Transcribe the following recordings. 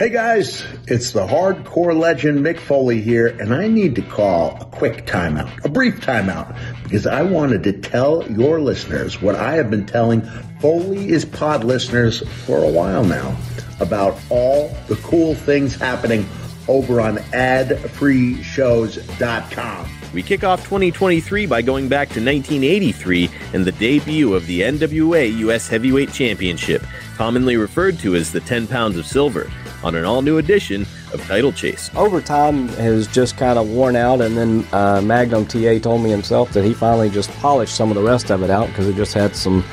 Hey guys, it's the hardcore legend Mick Foley here, and I need to call a quick timeout, a brief timeout, because I wanted to tell your listeners what I have been telling Foley is Pod listeners for a while now about all the cool things happening over on AdFreeShows.com. We kick off 2023 by going back to 1983 and the debut of the NWA US Heavyweight Championship, commonly referred to as the 10 pounds of silver, on an all-new edition of Title Chase. Over time, it was just kind of worn out, and then Magnum TA told me himself that he finally just polished some of the rest of it out because it just had some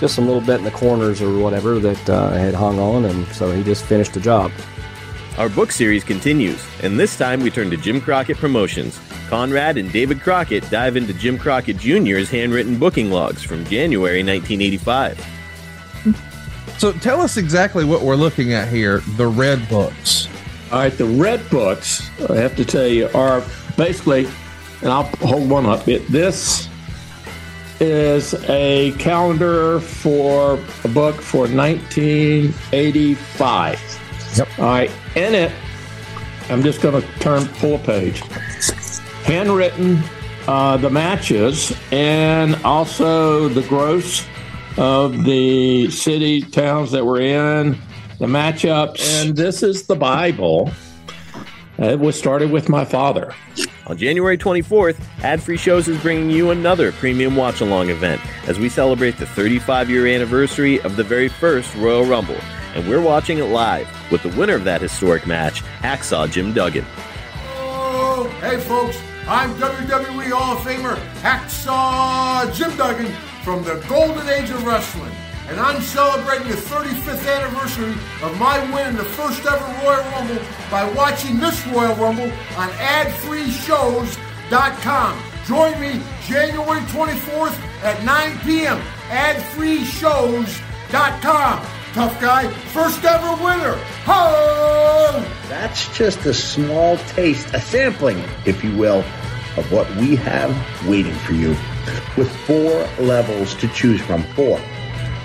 little bit in the corners or whatever that had hung on, and so he just finished the job. Our book series continues, and this time we turn to Jim Crockett Promotions. Conrad and David Crockett dive into Jim Crockett Jr.'s handwritten booking logs from January 1985. So tell us exactly what we're looking at here, the Red Books. All right, the Red Books, I have to tell you, are basically, and I'll hold one up, this is a calendar for a book for 1985. Yep. All right, in it, I'm just going to pull a page. Handwritten, the matches, and also the gross of the city, towns that we're in, the matchups. And this is the Bible. It was started with my father. On January 24th, AdFree Shows is bringing you another premium watch-along event as we celebrate the 35-year anniversary of the very first Royal Rumble. And we're watching it live with the winner of that historic match, Hacksaw Jim Duggan. Oh, hey folks, I'm WWE Hall of Famer Hacksaw Jim Duggan from the Golden Age of Wrestling, and I'm celebrating the 35th anniversary of my win in the first ever Royal Rumble by watching this Royal Rumble on AdFreeShows.com. Join me January 24th at 9 p.m. AdFreeShows.com. Tough guy, first ever winner. Ho! That's just a small taste, a sampling, if you will, of what we have waiting for you, with 4 levels to choose from. 4.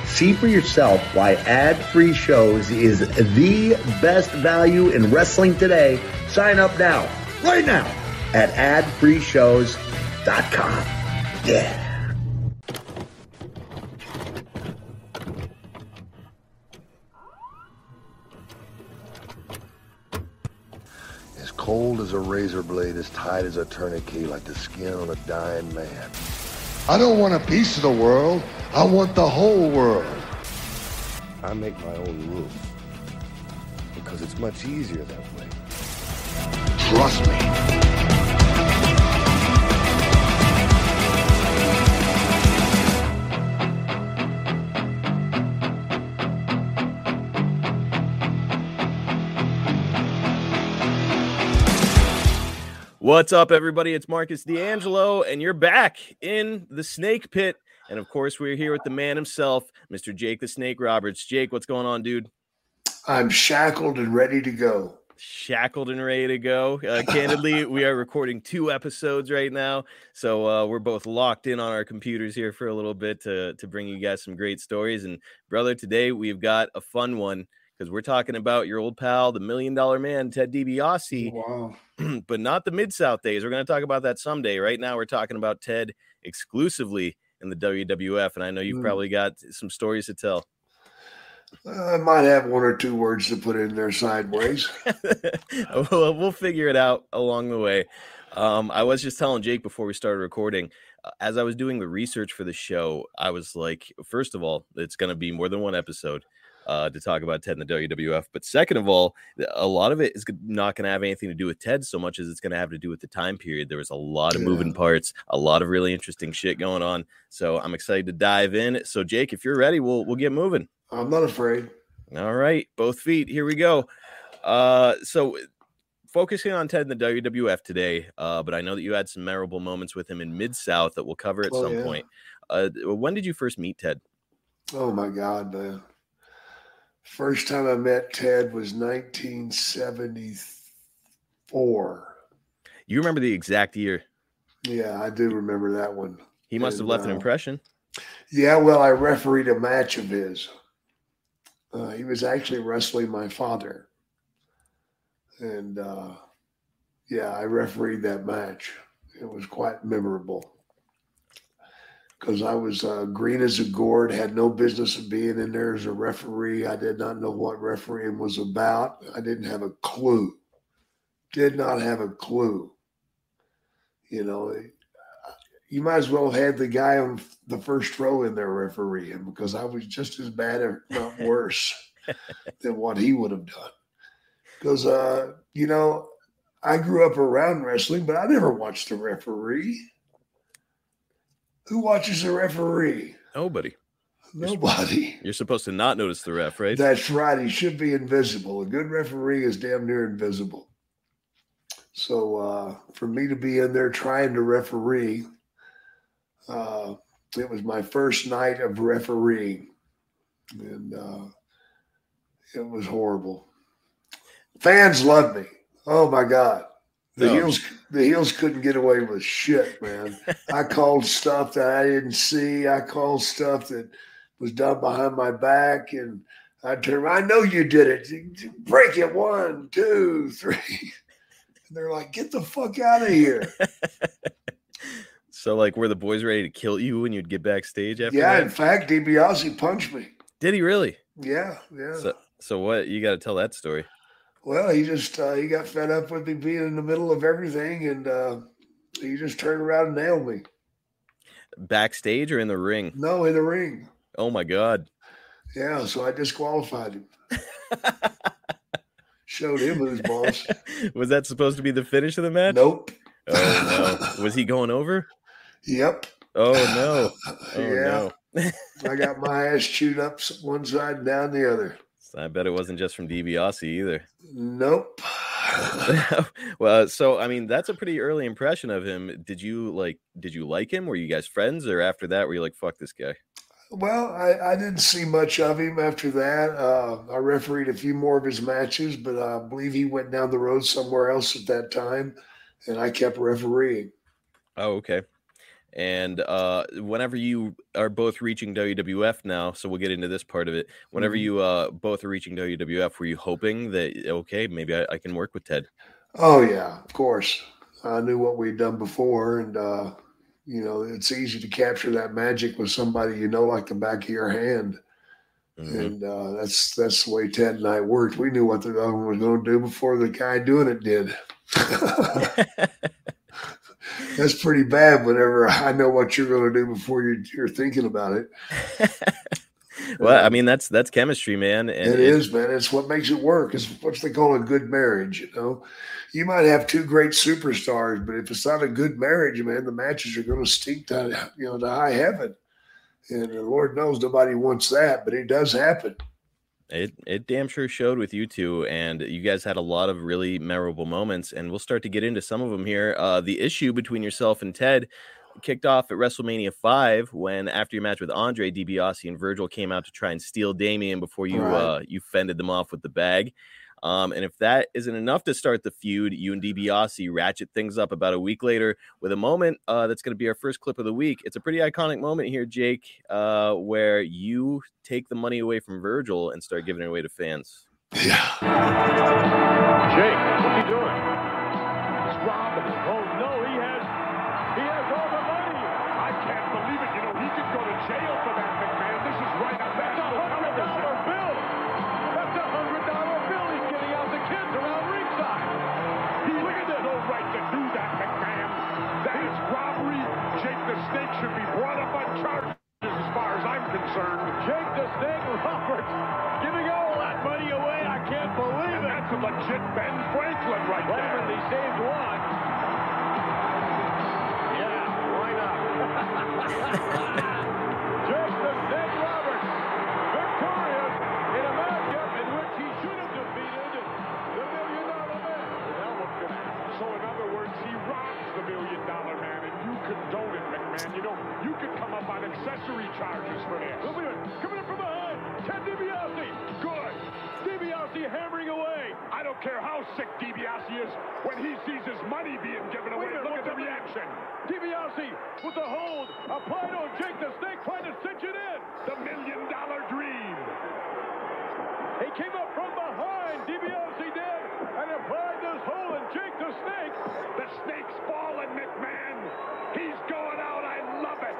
See for yourself why Ad-Free Shows is the best value in wrestling today. Sign up now, right now, at adfreeshows.com. Yeah. Cold as a razor blade, as tight as a tourniquet, like the skin on a dying man. I don't want a piece of the world. I want the whole world. I make my own rules because it's much easier that way. Trust me. What's up, everybody? It's Marcus D'Angelo, and you're back in the Snake Pit. And, of course, we're here with the man himself, Mr. Jake the Snake Roberts. Jake, what's going on, dude? I'm shackled and ready to go. Shackled and ready to go. Candidly, we are recording 2 episodes right now, so we're both locked in on our computers here for a little bit to bring you guys some great stories. And, brother, today we've got a fun one, because we're talking about your old pal, the $1 Million Man, Ted DiBiase. Wow. But not the Mid-South days. We're going to talk about that someday. Right now, we're talking about Ted exclusively in the WWF, and I know you've probably got some stories to tell. I might have 1 or 2 words to put in there sideways. We'll figure it out along the way. I was just telling Jake before we started recording, as I was doing the research for the show, I was like, first of all, it's going to be more than 1 episode to talk about Ted and the WWF. But second of all, a lot of it is not going to have anything to do with Ted so much as it's going to have to do with the time period. There was a lot of moving parts, a lot of really interesting shit going on. So I'm excited to dive in. So Jake, if you're ready, we'll get moving. I'm not afraid. All right. Both feet. Here we go. So focusing on Ted and the WWF today, but I know that you had some memorable moments with him in Mid-South that we'll cover at some point. When did you first meet Ted? Oh my God, man. First time I met Ted was 1974. You remember the exact year? Yeah, I do remember that one. He must have left an impression. Yeah, well, I refereed a match of his. He was actually wrestling my father. And yeah, I refereed that match. It was quite memorable because I was green as a gourd, had no business of being in there as a referee. I did not know what refereeing was about. I didn't have a clue. Did not have a clue. You know, you might as well have had the guy on the first row in there refereeing, because I was just as bad, if not worse, than what he would have done. Because, you know, I grew up around wrestling, but I never watched the referee. Who watches the referee? Nobody. Nobody. You're supposed to not notice the ref, right? That's right. He should be invisible. A good referee is damn near invisible. So for me to be in there trying to referee, it was my first night of refereeing, and it was horrible. Fans loved me. Oh my God, the heels couldn't get away with shit, man. I called stuff that I didn't see. I called stuff that was done behind my back, and I turned. I know you did it. Break it 1, 2, 3. And they're like, get the fuck out of here. So, like, were the boys ready to kill you when you'd get backstage after that? Yeah, in fact, DiBiase punched me. Did he really? Yeah, yeah. So what? You got to tell that story. Well, he just he got fed up with me being in the middle of everything, and he just turned around and nailed me. Backstage or in the ring? No, in the ring. Oh, my God. Yeah, so I disqualified him. Showed him his balls. Was that supposed to be the finish of the match? Nope. Oh, no. Was he going over? Yep. Oh, no. Oh, yeah. No. I got my ass chewed up one side and down the other. So I bet it wasn't just from DiBiase either. Nope. Well, so, I mean, that's a pretty early impression of him. Did you like him? Were you guys friends? Or after that, were you like, fuck this guy? Well, I didn't see much of him after that. I refereed a few more of his matches, but I believe he went down the road somewhere else at that time, and I kept refereeing. Oh, okay. And whenever you are both reaching WWF now, so we'll get into this part of it. Whenever you both are reaching WWF, were you hoping that, okay, maybe I can work with Ted? Oh, yeah, of course. I knew what we'd done before, and you know, it's easy to capture that magic with somebody you know like the back of your hand. Mm-hmm. And that's the way Ted and I worked. We knew what the other one was going to do before the guy doing it did. That's pretty bad whenever I know what you're going to do before you're thinking about it. Well, I mean, that's chemistry, man. And it is, man. It's what makes it work. It's what they call a good marriage, you know. You might have two great superstars, but if it's not a good marriage, man, the matches are going to stink to, you know, to high heaven. And the Lord knows nobody wants that, but it does happen. It damn sure showed with you two, and you guys had a lot of really memorable moments, and we'll start to get into some of them here. The issue between yourself and Ted kicked off at WrestleMania 5 when, after your match with Andre, DiBiase and Virgil came out to try and steal Damien before you you fended them off with the bag. And if that isn't enough to start the feud, you and DiBiase ratchet things up about a week later with a moment that's going to be our first clip of the week. It's a pretty iconic moment here, Jake, where you take the money away from Virgil and start giving it away to fans. Yeah. Jake, what are you doing? It's robbing. Oh, no, he has all the money. I can't believe it. You know, he could go to jail for that, McMahon. This is right up there. Should be brought up on charges as far as I'm concerned. Jake the Snake Roberts giving all that money away. I can't believe it. That's a legit Ben Franklin right there. Well, he saved one. Yeah, why not? Jake the Snake Roberts, victorious in a matchup in which he should have defeated the $1 Million Man. So in other words, he robs the $1 Million Man, and you condone it. And, you know, you could come up on accessory charges for this. Wait a minute. Coming in from behind. Ted DiBiase. Good. DiBiase hammering away. I don't care how sick DiBiase is when he sees his money being given away. Look at the reaction. DiBiase with the hold. Applied on Jake the Snake trying to cinch it in. The $1 Million Dream. He came up from behind. DiBiase did. And applied Michael Cole and Jake the Snake. The Snake's fallen, McMahon. He's going out. I love it.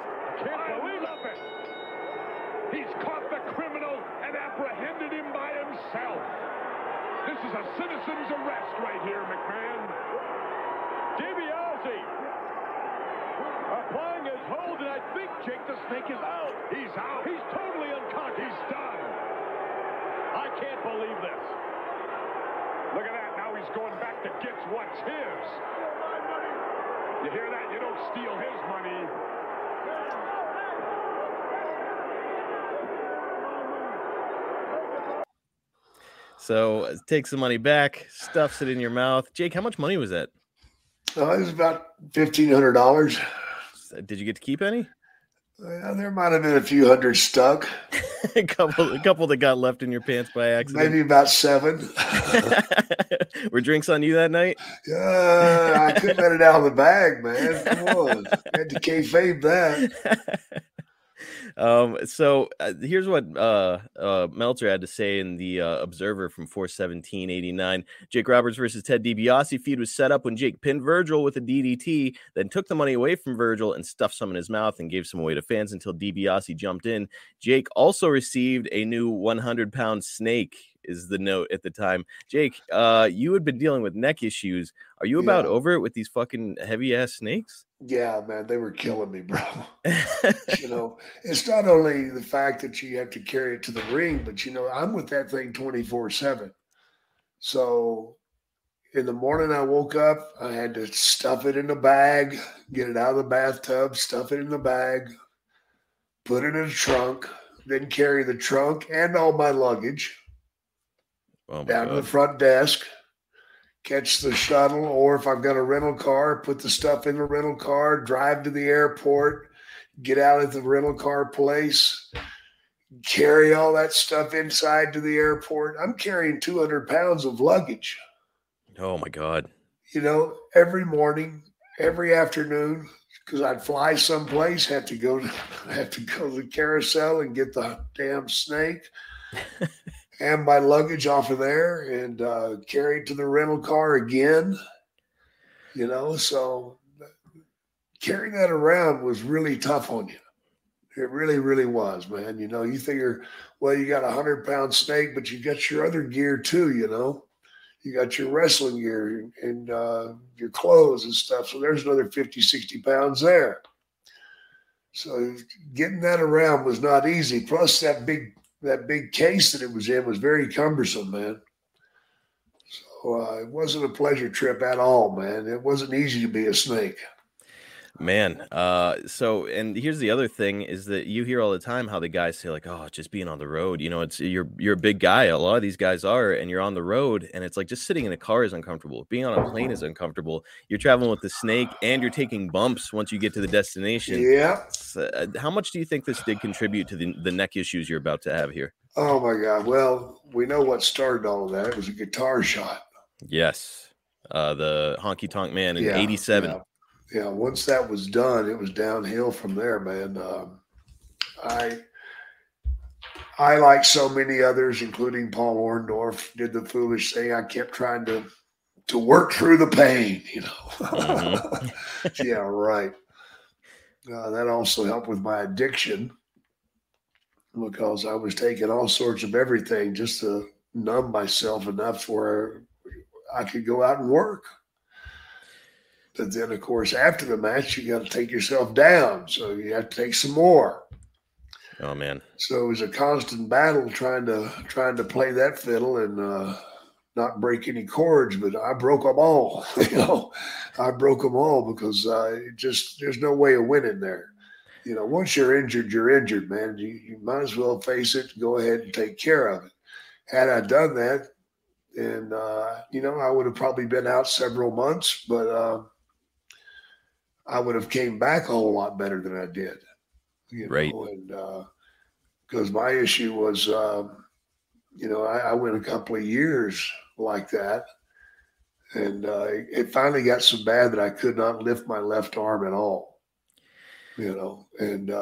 I love it. He's caught the criminal and apprehended him by himself. This is a citizen's arrest right here, McMahon. DiBiase applying his hold, and I think Jake the Snake is out. He's out. He's totally unconscious. He's done. I can't believe this. Look at that. Now he's going back to get what's his. You hear that? You don't steal his money. So takes the money back, stuffs it in your mouth. Jake, how much money was that? It was about $1,500. Did you get to keep any? Well, there might have been a few hundred stuck. a couple that got left in your pants by accident. Maybe about 7. Were drinks on you that night? I couldn't let it out of the bag, man. Come on. I had to kayfabe that. So here's what Meltzer had to say in the Observer from 4/17/89. Jake Roberts versus Ted DiBiase feud was set up when Jake pinned Virgil with a DDT, then took the money away from Virgil and stuffed some in his mouth and gave some away to fans until DiBiase jumped in. Jake also received a new 100-pound snake, is the note at the time. Jake, you had been dealing with neck issues. Are you about over it with these fucking heavy-ass snakes? Yeah, man, they were killing me, bro. You know, it's not only the fact that you have to carry it to the ring, but, you know, I'm with that thing 24/7. So in the morning I woke up, I had to stuff it in the bag, get it out of the bathtub, stuff it in the bag, put it in a trunk, then carry the trunk and all my luggage down to the front desk. Catch the shuttle, or if I've got a rental car, put the stuff in the rental car, drive to the airport, get out at the rental car place, carry all that stuff inside to the airport. I'm carrying 200 pounds of luggage. Oh, my God. You know, every morning, every afternoon, because I'd fly someplace, have to go to the carousel and get the damn snake. And my luggage off of there and carried to the rental car again, you know, so carrying that around was really tough on you. It really, really was, man. You know, you figure, well, you got a 100-pound snake, but you got your other gear too, you know, you got your wrestling gear and your clothes and stuff. So there's another 50, 60 pounds there. So getting that around was not easy. Plus that big case that it was in was very cumbersome, man. So it wasn't a pleasure trip at all, man. It wasn't easy to be a snake, man. And here's the other thing is that you hear all the time how the guys say, like, oh, just being on the road, you know, it's you're a big guy. A lot of these guys are, and you're on the road, and it's like just sitting in a car is uncomfortable. Being on a plane is uncomfortable. You're traveling with the snake, and you're taking bumps once you get to the destination. Yeah. How much do you think this did contribute to the neck issues you're about to have here? Oh, my God. Well, we know what started all of that. It was a guitar shot. Yes. The Honky Tonk Man in 87. Yeah, once that was done, it was downhill from there, man. I like so many others, including Paul Orndorff, did the foolish thing. I kept trying to work through the pain, you know. Mm-hmm. Yeah, right. That also helped with my addiction because I was taking all sorts of everything just to numb myself enough where I could go out and work. But then, of course, after the match, you got to take yourself down. So you have to take some more. Oh, man. So it was a constant battle trying to play that fiddle and not break any chords. But I broke them all. You know, I broke them all because there's no way of winning there. You know, once you're injured, man. You might as well face it, go ahead and take care of it. Had I done that, and, you know, I would have probably been out several months, but I would have came back a whole lot better than I did, you right. know, and because my issue was, you know, I went a couple of years like that, and it finally got so bad that I could not lift my left arm at all, you know, and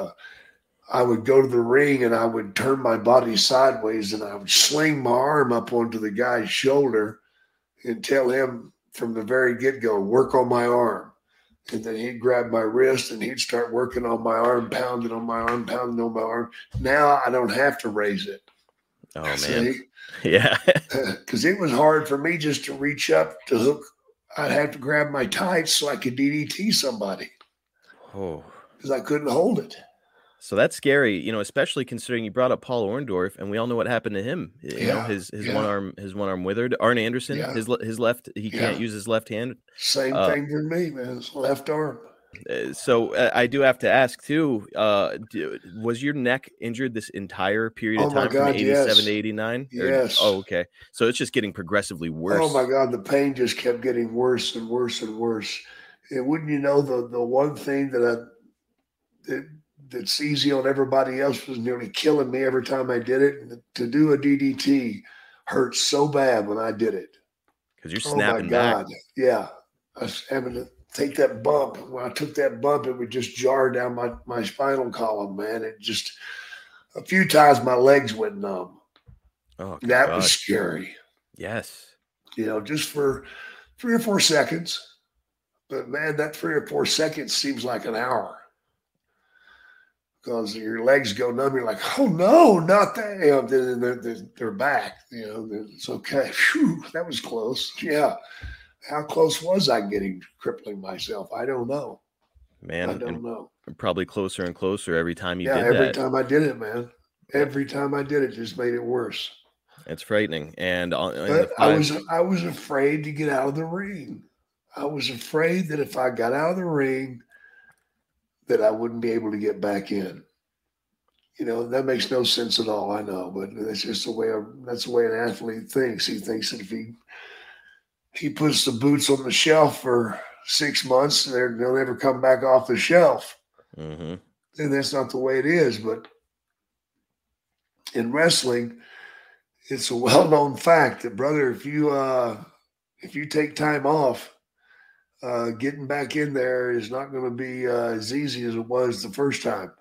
I would go to the ring and I would turn my body sideways and I would sling my arm up onto the guy's shoulder and tell him, from the very get-go, work on my arm. And then he'd grab my wrist and he'd start working on my arm, pounding on my arm, pounding on my arm. Now I don't have to raise it. Oh, so man. Yeah. Because it was hard for me just to reach up to hook. I'd have to grab my tights so I could DDT somebody. Oh. Because I couldn't hold it. So that's scary, you know, especially considering you brought up Paul Orndorff, and we all know what happened to him. You know, his one arm withered. Arne Anderson, his left, he can't use his left hand. Same thing for me, man. His left arm. So I do have to ask too. Was your neck injured this entire period of time from 87 to 89? Yes. Oh, okay. So it's just getting progressively worse. Oh my God, the pain just kept getting worse and worse and worse. And wouldn't you know, the one thing that that's easy on everybody else was nearly killing me every time I did it. And to do a DDT hurt so bad when I did it. Because you're snapping back. Yeah. I was having to take that bump. When I took that bump, it would just jar down my spinal column, man. It just, a few times my legs went numb. Oh, that was scary. Yes. You know, just for 3 or 4 seconds. But man, that 3 or 4 seconds seems like an hour. Because your legs go numb, you're like, oh no, not that. You know, they're back. You know, it's okay. Whew, that was close. Yeah, how close was I getting crippling myself? I don't know, man. I don't know. Probably closer and closer every time you did that. Yeah, every time I did it, man. Every time I did it, just made it worse. It's frightening, and I was afraid to get out of the ring. I was afraid that if I got out of the ring, that I wouldn't be able to get back in. You know, that makes no sense at all, I know, but that's just the way an athlete thinks. He thinks that if he puts the boots on the shelf for 6 months, they'll never come back off the shelf. Mm-hmm. And that's not the way it is, but in wrestling, it's a well-known fact that, brother, if you take time off, getting back in there is not going to be as easy as it was the first time,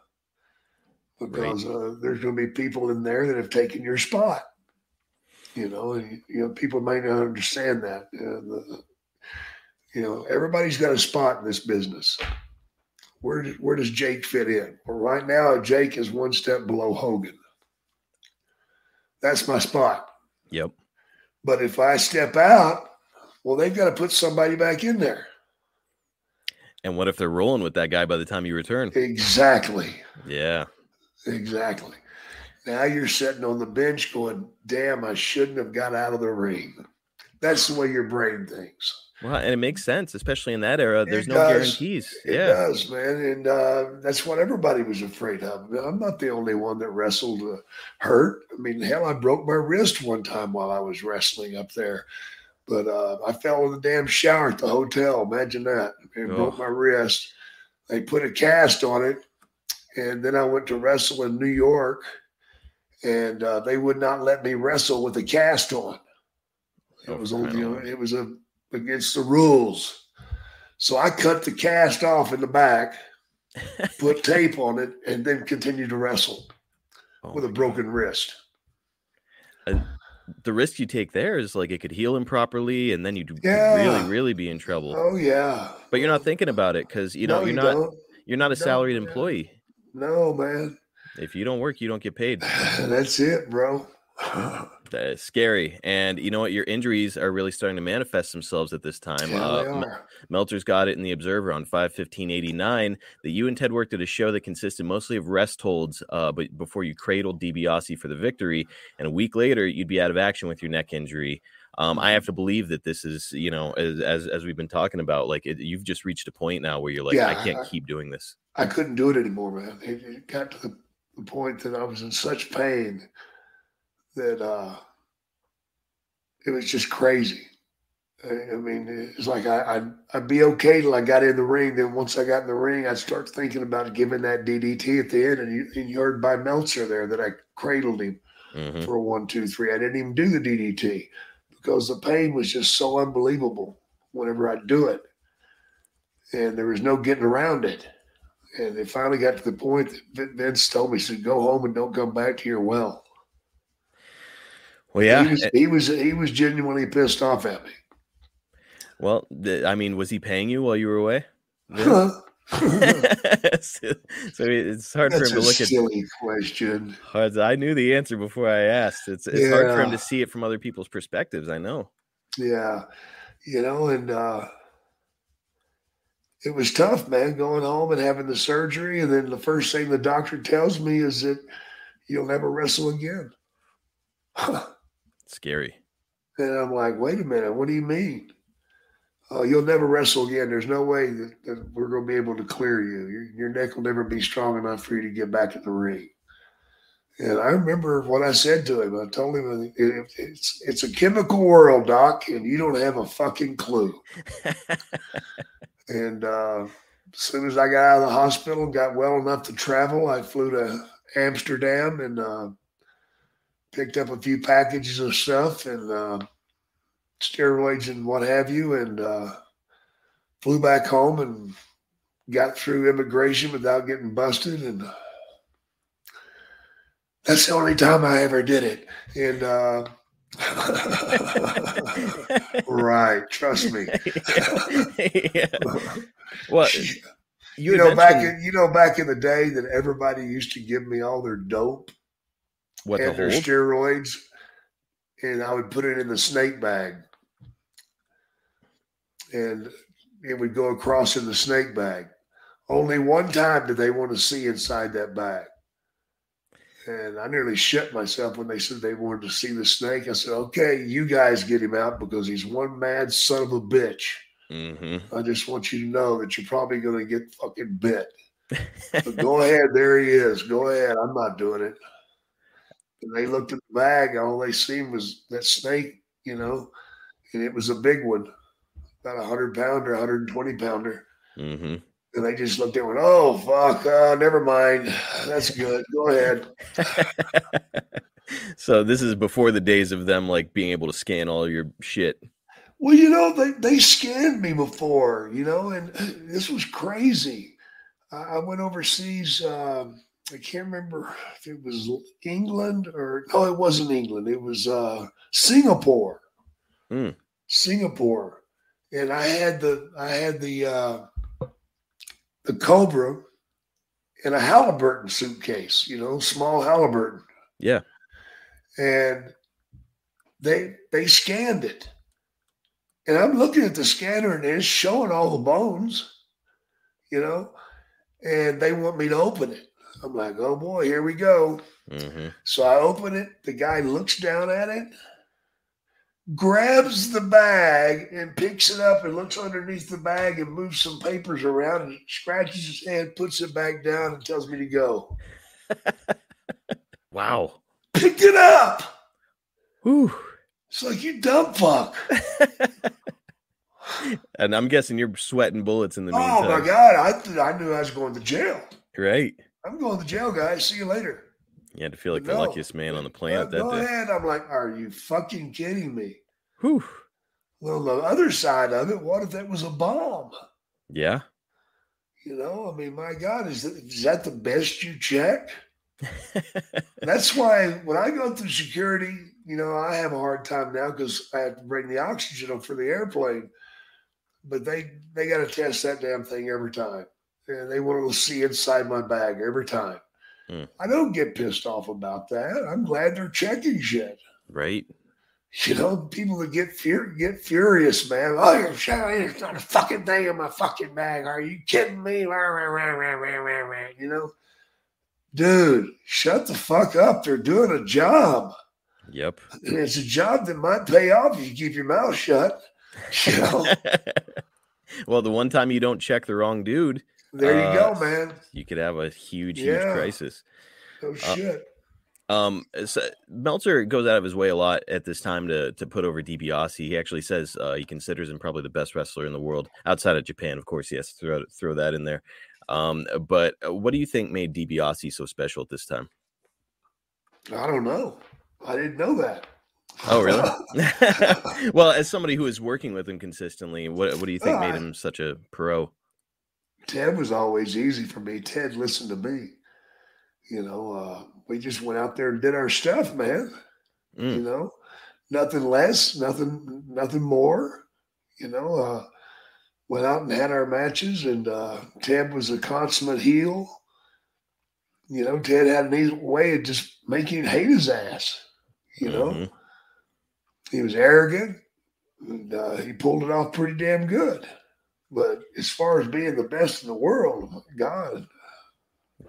because there's going to be people in there that have taken your spot. You know, and, you know, people might not understand that. You know, everybody's got a spot in this business. Where does Jake fit in? Well, right now, Jake is one step below Hogan. That's my spot. Yep. But if I step out, well, they've got to put somebody back in there. And what if they're rolling with that guy by the time you return? Exactly. Yeah. Exactly. Now you're sitting on the bench going, damn, I shouldn't have got out of the ring. That's the way your brain thinks. Well, and it makes sense, especially in that era. There's no guarantees. It does, man. And that's what everybody was afraid of. I'm not the only one that wrestled hurt. I mean, hell, I broke my wrist one time while I was wrestling up there. But I fell in the damn shower at the hotel. Imagine that. It broke my wrist. They put a cast on it. And then I went to wrestle in New York. And they would not let me wrestle with a cast on. It was against the rules. So I cut the cast off in the back, put tape on it, and then continued to wrestle with a broken wrist. The risk you take there is like it could heal improperly, and then you'd really, really be in trouble. Oh yeah. But you're not thinking about it because you're not a salaried employee. No, man. If you don't work, you don't get paid. That's it, bro. That is scary. And you know what? Your injuries are really starting to manifest themselves at this time. Yeah, Meltzer's got it in the Observer on 5/15/89 that you and Ted worked at a show that consisted mostly of rest holds, but before you cradled DiBiase for the victory. And a week later, you'd be out of action with your neck injury. I have to believe that this is, you know, as we've been talking about, like you've just reached a point now where you're like, I can't keep doing this. I couldn't do it anymore, man. It got to the point that I was in such pain that it was just crazy. I mean, it's like I'd be okay till I got in the ring. Then once I got in the ring, I'd start thinking about giving that DDT at the end. And you heard by Meltzer there that I cradled him for a 1, 2, 3. I didn't even do the DDT because the pain was just so unbelievable whenever I'd do it. And there was no getting around it. And it finally got to the point that Vince told me, he said, go home and don't come back to your well. Well, yeah, he was genuinely pissed off at me. Well, I mean, was he paying you while you were away? Huh. So it's hard for him to look at. That's a silly question. Hard, I knew the answer before I asked. It's hard for him to see it from other people's perspectives. I know. Yeah, you know, and it was tough, man, going home and having the surgery, and then the first thing the doctor tells me is that you'll never wrestle again. Scary. And I'm like, wait a minute, what do you mean? You'll never wrestle again. There's no way that we're going to be able to clear you. Your neck will never be strong enough for you to get back in the ring. And I remember what I said to him. I told him, it's a chemical world, Doc, and you don't have a fucking clue. And as soon as I got out of the hospital and got well enough to travel, I flew to Amsterdam and picked up a few packages of stuff and steroids and what have you, and flew back home and got through immigration without getting busted. And that's the only time I ever did it. And right, trust me. Yeah. Well, you know, back in the day that everybody used to give me all their dope and their steroids, and I would put it in the snake bag, and it would go across in the snake bag. Only one time did they want to see inside that bag. And I nearly shit myself when they said they wanted to see the snake. I said, okay, you guys get him out because he's one mad son of a bitch. Mm-hmm. I just want you to know that you're probably going to get fucking bit. But go ahead. There he is. Go ahead. I'm not doing it. And they looked at the bag. And all they seen was that snake, you know, and it was a big one, about 100-pounder, 120-pounder. Mm-hmm. And they just looked at it and went, oh, fuck, never mind. That's good. Go ahead. So this is before the days of them, like, being able to scan all your shit. Well, you know, they scanned me before, you know, and this was crazy. I went overseas. I can't remember if it was England or – no, it wasn't England. It was Singapore. Mm. Singapore. And I had the Cobra in a Halliburton suitcase, you know, small Halliburton. Yeah. And they scanned it. And I'm looking at the scanner and it's showing all the bones, you know, and they want me to open it. I'm like, oh boy, here we go. Mm-hmm. So I open it. The guy looks down at it, grabs the bag and picks it up and looks underneath the bag and moves some papers around and scratches his head, puts it back down and tells me to go. Wow. Pick it up. Whew. It's like, you dumb fuck. And I'm guessing you're sweating bullets in the meantime. Oh my God. I knew I was going to jail. Right. I'm going to jail, guys. See you later. You had to feel like the luckiest man on the planet that day. Ahead. I'm like, are you fucking kidding me? Whew. Well, the other side of it, what if that was a bomb? Yeah. You know, I mean, my God, is that the best you check? That's why when I go through security, you know, I have a hard time now because I have to bring the oxygen up for the airplane. But they got to test that damn thing every time. And they want to see inside my bag every time. I don't get pissed off about that. I'm glad they're checking shit. Right. You know, people that get furious, man. Oh, you're shouting, there's not a fucking thing in my fucking bag. Are you kidding me? You know, dude, shut the fuck up. They're doing a job. Yep. And it's a job that might pay off if you keep your mouth shut. You know? Well, the one time you don't check the wrong dude. There you go, man. You could have a huge crisis. Oh, shit. So Meltzer goes out of his way a lot at this time to put over DiBiase. He actually says he considers him probably the best wrestler in the world outside of Japan. Of course, he has to throw that in there. But what do you think made DiBiase so special at this time? I don't know. I didn't know that. Oh, really? Well, as somebody who is working with him consistently, what do you think made him such a pro? Ted was always easy for me. Ted listened to me. You know, we just went out there and did our stuff, man. You know, nothing less, nothing more. you know, went out and had our matches, and Ted was a consummate heel. You know, Ted had an easy way of just making you hate his ass, you know. Mm-hmm. He was arrogant, and he pulled it off pretty damn good. But as far as being the best in the world, my God.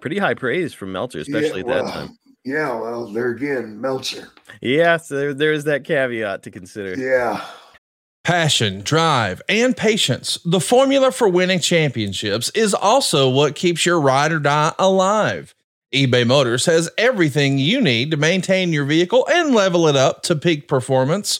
Pretty high praise from Meltzer, especially at that time. Yeah, well, there again, Meltzer. Yeah, so there is that caveat to consider. Yeah. Passion, drive, and patience. The formula for winning championships is also what keeps your ride or die alive. eBay Motors has everything you need to maintain your vehicle and level it up to peak performance.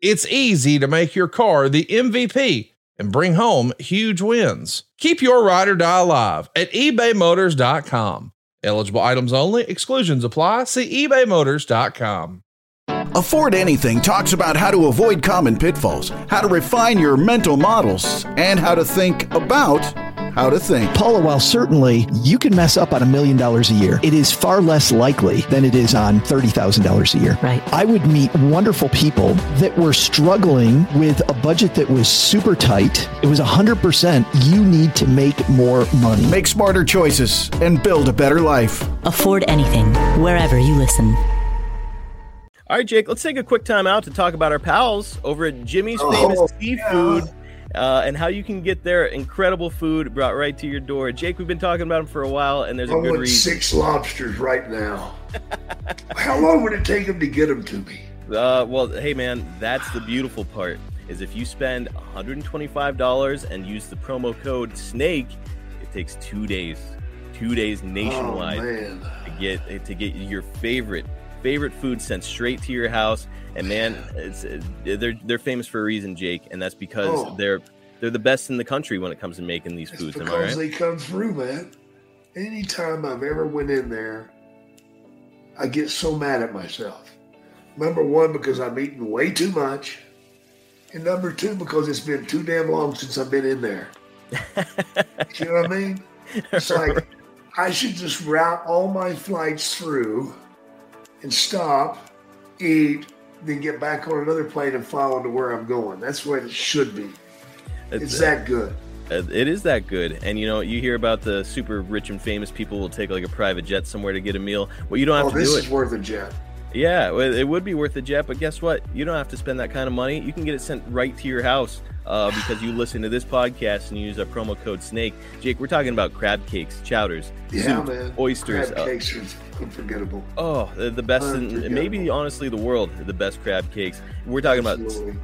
it's easy to make your car the MVP and bring home huge wins. Keep your ride or die alive at ebaymotors.com. Eligible items only. Exclusions apply. See ebaymotors.com. Afford Anything talks about how to avoid common pitfalls, how to refine your mental models, and how to think about how to think. Paula, while certainly you can mess up on $1 million a year, it is far less likely than it is on $30,000 a year. Right. I would meet wonderful people that were struggling with a budget that was super tight. It was 100%. You need to make more money. Make smarter choices and build a better life. Afford Anything, wherever you listen. All right, Jake, let's take a quick time out to talk about our pals over at Jimmy's Famous Seafood. Yeah. And how you can get their incredible food brought right to your door. Jake, we've been talking about them for a while, and there's a good reason. 6 lobsters right now. How long would it take them to get them to me? Well, hey, man, that's the beautiful part, is if you spend $125 and use the promo code SNAKE, it takes 2 days. 2 days nationwide to get your favorite food sent straight to your house. And man, they're famous for a reason, Jake, and that's because they're the best in the country when it comes to making these foods. Am I right? They come through, man. Anytime I've ever went in there, I get so mad at myself. Number one, because I'm eating way too much, and number two, because it's been too damn long since I've been in there. You know what I mean? It's like I should just route all my flights through and stop, eat, then get back on another plane and follow to where I'm going. That's what it should be. It's that good. It is that good. And, you know, you hear about the super rich and famous people will take like a private jet somewhere to get a meal. Well, you don't have to do it. This is worth a jet. Yeah, it would be worth a jet, but guess what? You don't have to spend that kind of money. You can get it sent right to your house because you listen to this podcast and you use our promo code SNAKE. Jake, we're talking about crab cakes, chowders, soup, man. Oysters. Crab cakes are unforgettable. Oh, the best, in maybe honestly the world, the best crab cakes. We're talking about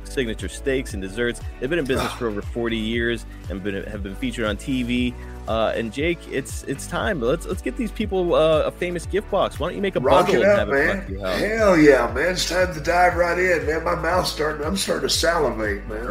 signature steaks and desserts. They've been in business for over 40 years and have been featured on TV. And Jake, it's time. Let's get these people a famous gift box. Why don't you make a bundle and have it to your house? Hell yeah, man! It's time to dive right in, man. My mouth's starting. I'm starting to salivate, man.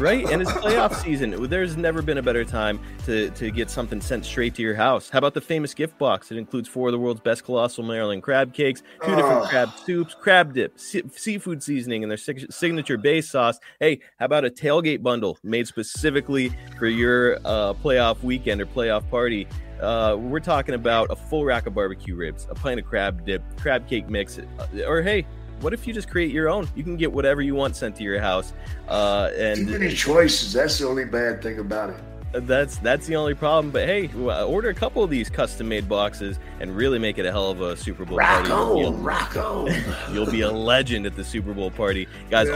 Right. And it's playoff season. There's never been a better time to get something sent straight to your house. How about the famous gift box? It includes 4 of the world's best colossal Maryland crab cakes, 2 different crab soups, crab dip, seafood seasoning, and their signature bay sauce. Hey, how about a tailgate bundle made specifically for your playoff weekend? Or playoff party. We're talking about a full rack of barbecue ribs, a pint of crab dip, crab cake mix, or hey, what if you just create your own? You can get whatever you want sent to your house. And too many choices. That's the only bad thing about it. That's the only problem. But hey, order a couple of these custom-made boxes and really make it a hell of a Super Bowl party. Rock on. You'll be a legend at the Super Bowl party, guys.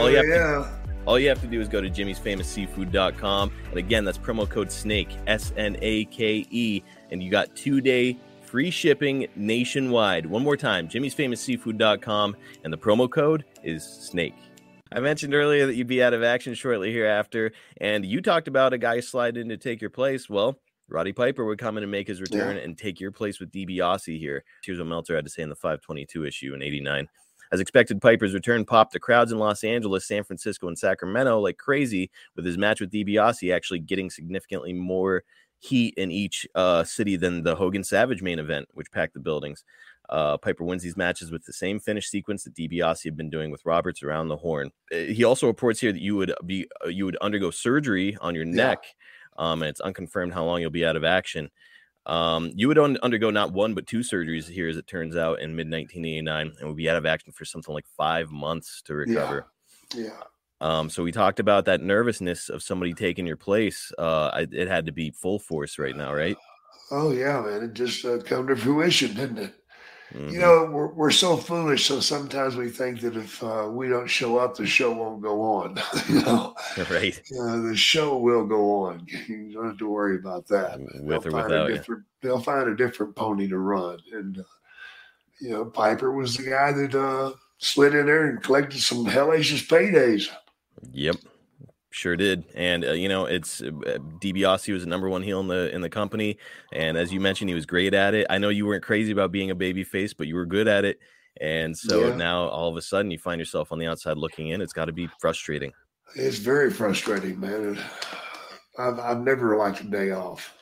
All you have to do is go to jimmysfamousseafood.com. And again, that's promo code SNAKE, S-N-A-K-E. And you got 2-day free shipping nationwide. One more time, jimmysfamousseafood.com. And the promo code is SNAKE. I mentioned earlier that you'd be out of action shortly hereafter. And you talked about a guy slide in to take your place. Well, Roddy Piper would come in and make his return and take your place with DiBiase here. Here's what Meltzer had to say in the 522 issue in '89. As expected, Piper's return popped the crowds in Los Angeles, San Francisco, and Sacramento like crazy, with his match with DiBiase actually getting significantly more heat in each city than the Hogan Savage main event, which packed the buildings. Piper wins these matches with the same finish sequence that DiBiase had been doing with Roberts around the horn. He also reports here that you would undergo surgery on your neck, and it's unconfirmed how long you'll be out of action. You would undergo not one but two surgeries here, as it turns out, in mid-1989, and would be out of action for something like 5 months to recover. So we talked about that nervousness of somebody taking your place. It had to be full force right now, right? Oh, yeah, man. It just come to fruition, didn't it? You know, we're so foolish. So sometimes we think that if we don't show up, the show won't go on. You know, right? The show will go on. You don't have to worry about that. With or without you, they'll find a different pony to run. And you know, Piper was the guy that slid in there and collected some hellacious paydays. Yep. Sure did. And, you know, it's DiBiase was the number one heel in the company. And as you mentioned, he was great at it. I know you weren't crazy about being a baby face, but you were good at it. And so now all of a sudden you find yourself on the outside looking in. It's got to be frustrating. It's very frustrating, man. I've never liked a day off.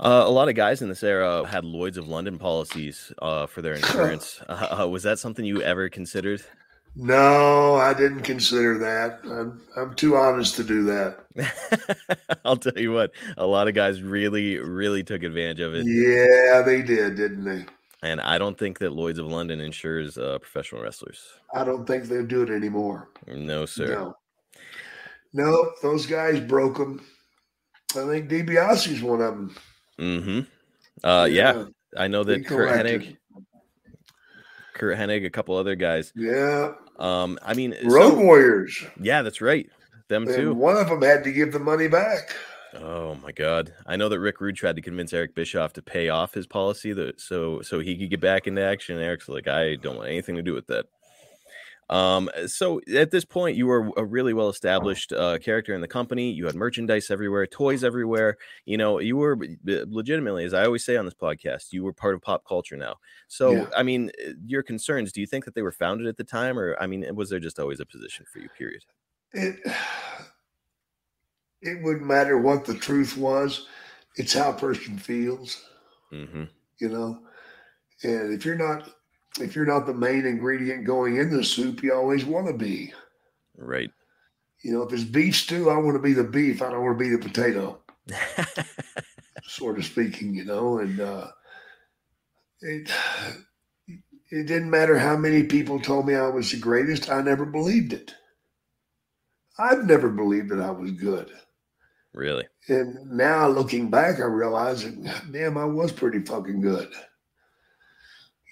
A lot of guys in this era had Lloyd's of London policies for their insurance. Was that something you ever considered? No, I didn't consider that. I'm too honest to do that. I'll tell you what, a lot of guys really, really took advantage of it. Yeah, they did, didn't they? And I don't think that Lloyd's of London insures professional wrestlers. I don't think they do it anymore. No, sir. No, those guys broke them. I think DiBiase's one of them. Yeah, I know that Kurt Hennig. A couple other guys. Yeah. I mean, Road Warriors. Yeah, that's right. Them too. One of them had to give the money back. Oh my God! I know that Rick Rude tried to convince Eric Bischoff to pay off his policy so he could get back into action. And Eric's like, I don't want anything to do with that. So at this point, you were a really well-established character in the company. You had merchandise everywhere, toys everywhere. You know, you were legitimately, as I always say on this podcast, you were part of pop culture now. So, I mean, your concerns, do you think that they were founded at the time? Or, I mean, was there just always a position for you, period? It wouldn't matter what the truth was. It's how a person feels, you know? And if you're not the main ingredient going in the soup, you always want to be. Right. You know, if it's beef stew, I want to be the beef. I don't want to be the potato, sort of speaking, you know. And it didn't matter how many people told me I was the greatest. I never believed it. I've never believed that I was good. Really? And now looking back, I realize that, damn, I was pretty fucking good.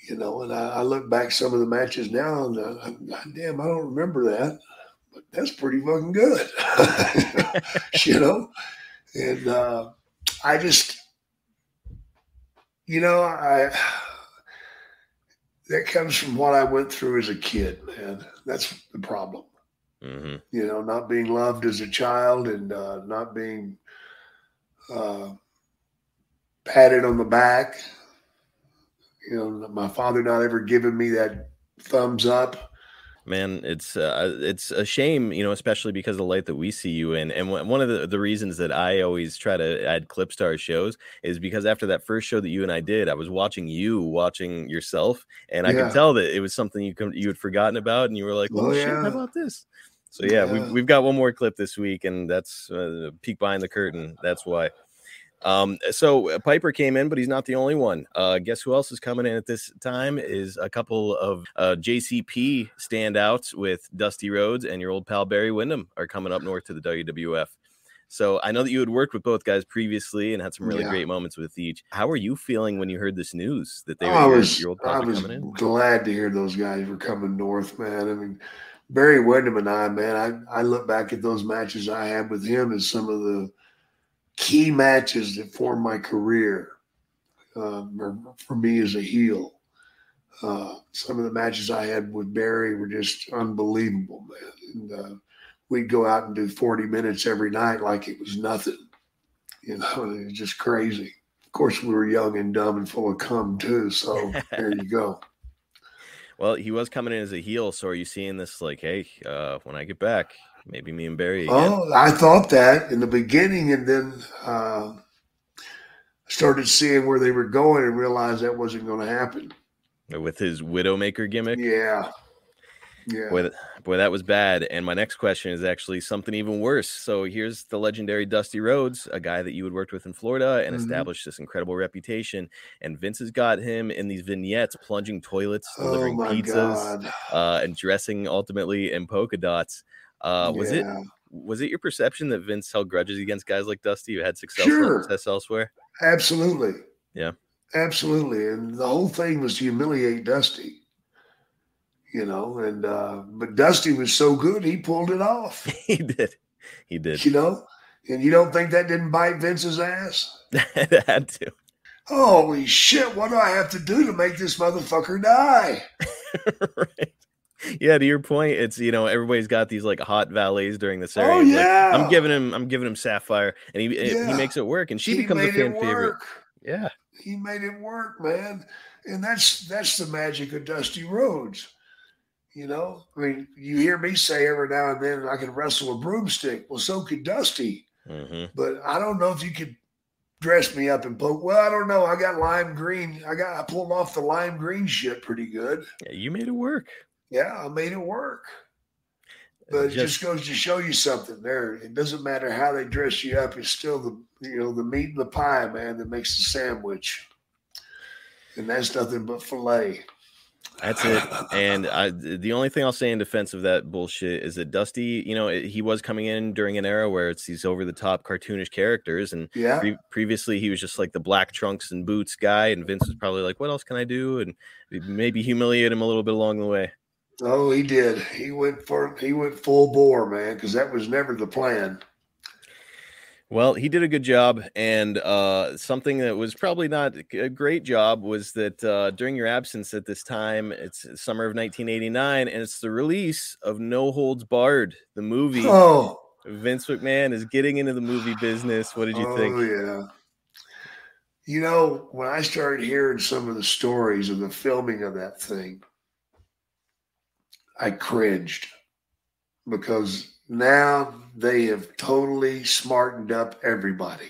You know, and I look back some of the matches now, and damn, I don't remember that, but that's pretty fucking good, you know. And I just, you know, that comes from what I went through as a kid, man. That's the problem, you know, not being loved as a child and not being patted on the back. You know, my father not ever giving me that thumbs up. Man, it's a shame, you know, especially because of the light that we see you in. And one of the reasons that I always try to add clips to our shows is because after that first show that you and I did, I was watching yourself, and I could tell that it was something you had forgotten about, and you were like, well, shit, how about this? So, we've got one more clip this week, and that's a peek behind the curtain. That's why. So Piper came in, but he's not the only one. Guess who else is coming in at this time is a couple of JCP standouts with Dusty Rhodes and your old pal Barry Windham are coming up north to the WWF. So I know that you had worked with both guys previously and had some really great moments with each. How were you feeling when you heard this news that they were your old pal coming in? I was glad to hear those guys were coming north, man. I mean, Barry Windham and I, man, I look back at those matches I had with him as some of the key matches that formed my career for me as a heel. Some of the matches I had with Barry were just unbelievable, man. And, we'd go out and do 40 minutes every night like it was nothing. You know, it was just crazy. Of course, we were young and dumb and full of cum, too, so there you go. Well, he was coming in as a heel, so are you seeing this like, hey, when I get back, maybe me and Barry again? Oh, I thought that in the beginning, and then started seeing where they were going and realized that wasn't going to happen. With his Widowmaker gimmick? Yeah. Yeah. Boy, that was bad. And my next question is actually something even worse. So here's the legendary Dusty Rhodes, a guy that you had worked with in Florida and established this incredible reputation. And Vince has got him in these vignettes, plunging toilets, delivering pizzas, and dressing ultimately in polka dots. Was it your perception that Vince held grudges against guys like Dusty who had success, success elsewhere? Absolutely. Yeah. Absolutely. And the whole thing was to humiliate Dusty. You know, and but Dusty was so good, he pulled it off. He did. You know, and you don't think that didn't bite Vince's ass? It had to. Holy shit! What do I have to do to make this motherfucker die? Right. Yeah, to your point, it's, you know, everybody's got these like hot valets during this area. Oh, yeah. Like, I'm giving him Sapphire, and he makes it work, and she becomes a fan favorite. Yeah, he made it work, man, and that's the magic of Dusty Rhodes. You know, I mean, you hear me say every now and then, I can wrestle a broomstick. Well, so could Dusty. Mm-hmm. But I don't know if you could dress me up and poke. Well, I don't know. I got lime green. I pulled off the lime green shit pretty good. Yeah, you made it work. Yeah, I made it work. But it just goes to show you something there. It doesn't matter how they dress you up. It's still the meat and the pie, man, that makes the sandwich. And that's nothing but filet. That's it. And the only thing I'll say in defense of that bullshit is that Dusty, you know, he was coming in during an era where it's these over-the-top cartoonish characters. And yeah. Previously he was just like the black trunks and boots guy. And Vince was probably like, what else can I do? And maybe humiliate him a little bit along the way. Oh, he did. He went full bore, man, because that was never the plan. Well, he did a good job, and something that was probably not a great job was that during your absence at this time, it's summer of 1989, and it's the release of No Holds Barred, the movie. Oh, Vince McMahon is getting into the movie business. What did you think? Oh, yeah. You know, when I started hearing some of the stories of the filming of that thing, I cringed because now they have totally smartened up everybody,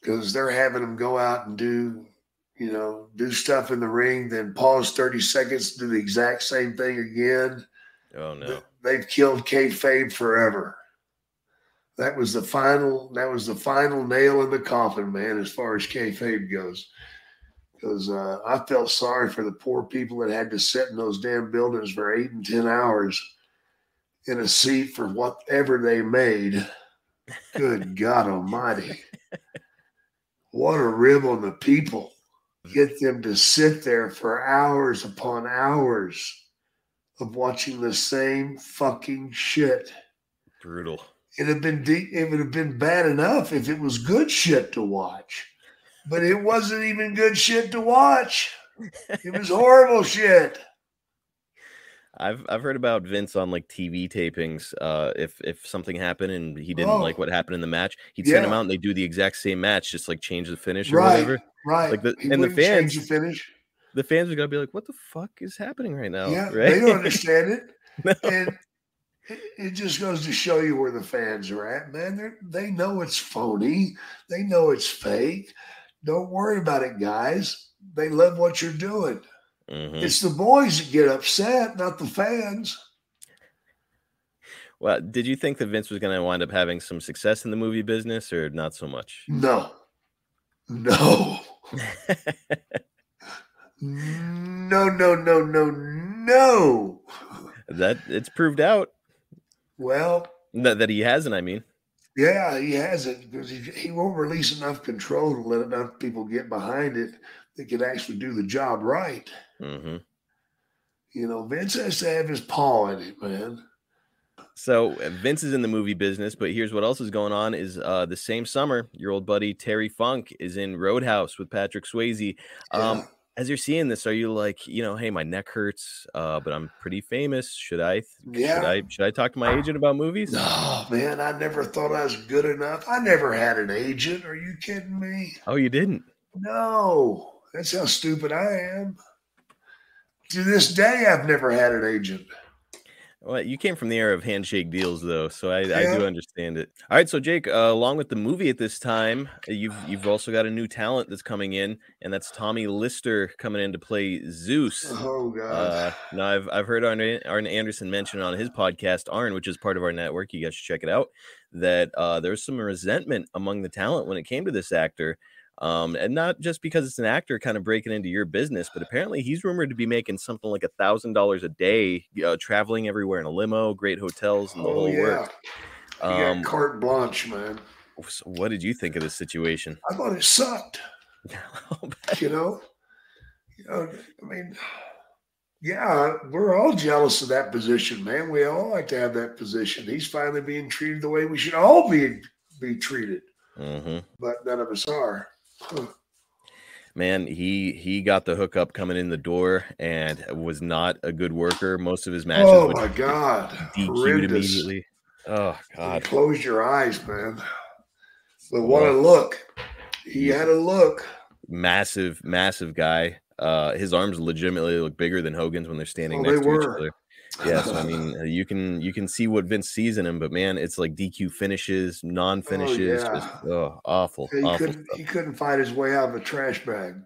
because they're having them go out and do stuff in the ring, then pause 30 seconds, do the exact same thing again. Oh, no. They've killed kayfabe forever. That was the final nail in the coffin, man, as far as kayfabe goes. Because I felt sorry for the poor people that had to sit in those damn buildings for 8 and 10 hours in a seat for whatever they made. Good God almighty. What a rib on the people. Get them to sit there for hours upon hours of watching the same fucking shit. Brutal. It would have been bad enough if it was good shit to watch. But it wasn't even good shit to watch. It was horrible shit. I've heard about Vince on like TV tapings. If something happened and he didn't like what happened in the match, he'd send him out and they do the exact same match, just like change the finish or whatever. Right. Like the fans change the finish. The fans are gonna be like, "What the fuck is happening right now?" Yeah, right? They don't understand it. No. And it just goes to show you where the fans are at, man. They know it's phony. They know it's fake. Don't worry about it, guys. They love what you're doing. Mm-hmm. It's the boys that get upset, not the fans. Well, did you think that Vince was going to wind up having some success in the movie business, or not so much? No. No. That it's proved out. Well, that he hasn't, I mean. Yeah, he hasn't, because he won't release enough control to let enough people get behind it that can actually do the job right. Mm-hmm. You know, Vince has to have his paw in it, man. So Vince is in the movie business, but here's what else is going on is the same summer, your old buddy Terry Funk is in Roadhouse with Patrick Swayze. Yeah. As you're seeing this, are you like, you know, hey, my neck hurts, but I'm pretty famous. Should I talk to my agent about movies? No, man, I never thought I was good enough. I never had an agent. Are you kidding me? Oh, you didn't? No, that's how stupid I am. to this day, I've never had an agent. Well, you came from the era of handshake deals, though, so I do understand it. All right, so Jake, along with the movie at this time, you've also got a new talent that's coming in, and that's Tommy Lister coming in to play Zeus. Oh God! Now I've heard Arne Anderson mention on his podcast, Arne, which is part of our network. You guys should check it out. That there's some resentment among the talent when it came to this actor. And not just because it's an actor kind of breaking into your business, but apparently he's rumored to be making something like $1,000 a day, traveling everywhere in a limo, great hotels, and the whole works. You got carte blanche, man. So what did you think of this situation? I thought it sucked. You know, I mean, yeah, we're all jealous of that position, man. We all like to have that position. He's finally being treated the way we should all be treated, but none of us are. Man, he got the hookup coming in the door and was not a good worker. Most of his matches. Oh my God! DQ'd immediately. Oh God! Close your eyes, man. But what a look! He had a look. Massive, massive guy. His arms legitimately look bigger than Hogan's when they're standing next to each other. Yes, I mean you can see what Vince sees in him, but man, it's like DQ finishes, non-finishes, awful. Yeah, he couldn't fight his way out of a trash bag.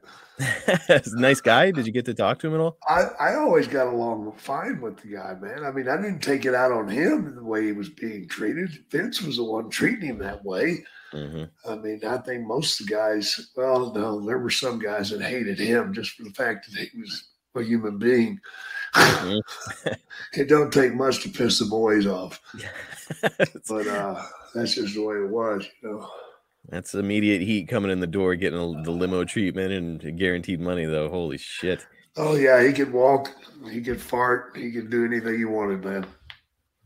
Nice guy. Did you get to talk to him at all? I always got along fine with the guy, man. I mean, I didn't take it out on him the way he was being treated. Vince was the one treating him that way. I mean, I think most of the guys. Well, no, there were some guys that hated him just for the fact that he was a human being. It don't take much to piss the boys off, but that's just the way it was, you know. That's immediate heat coming in the door, getting the limo treatment and guaranteed money, though. Holy shit! Oh yeah, he could walk, he could fart, he could do anything you wanted, man.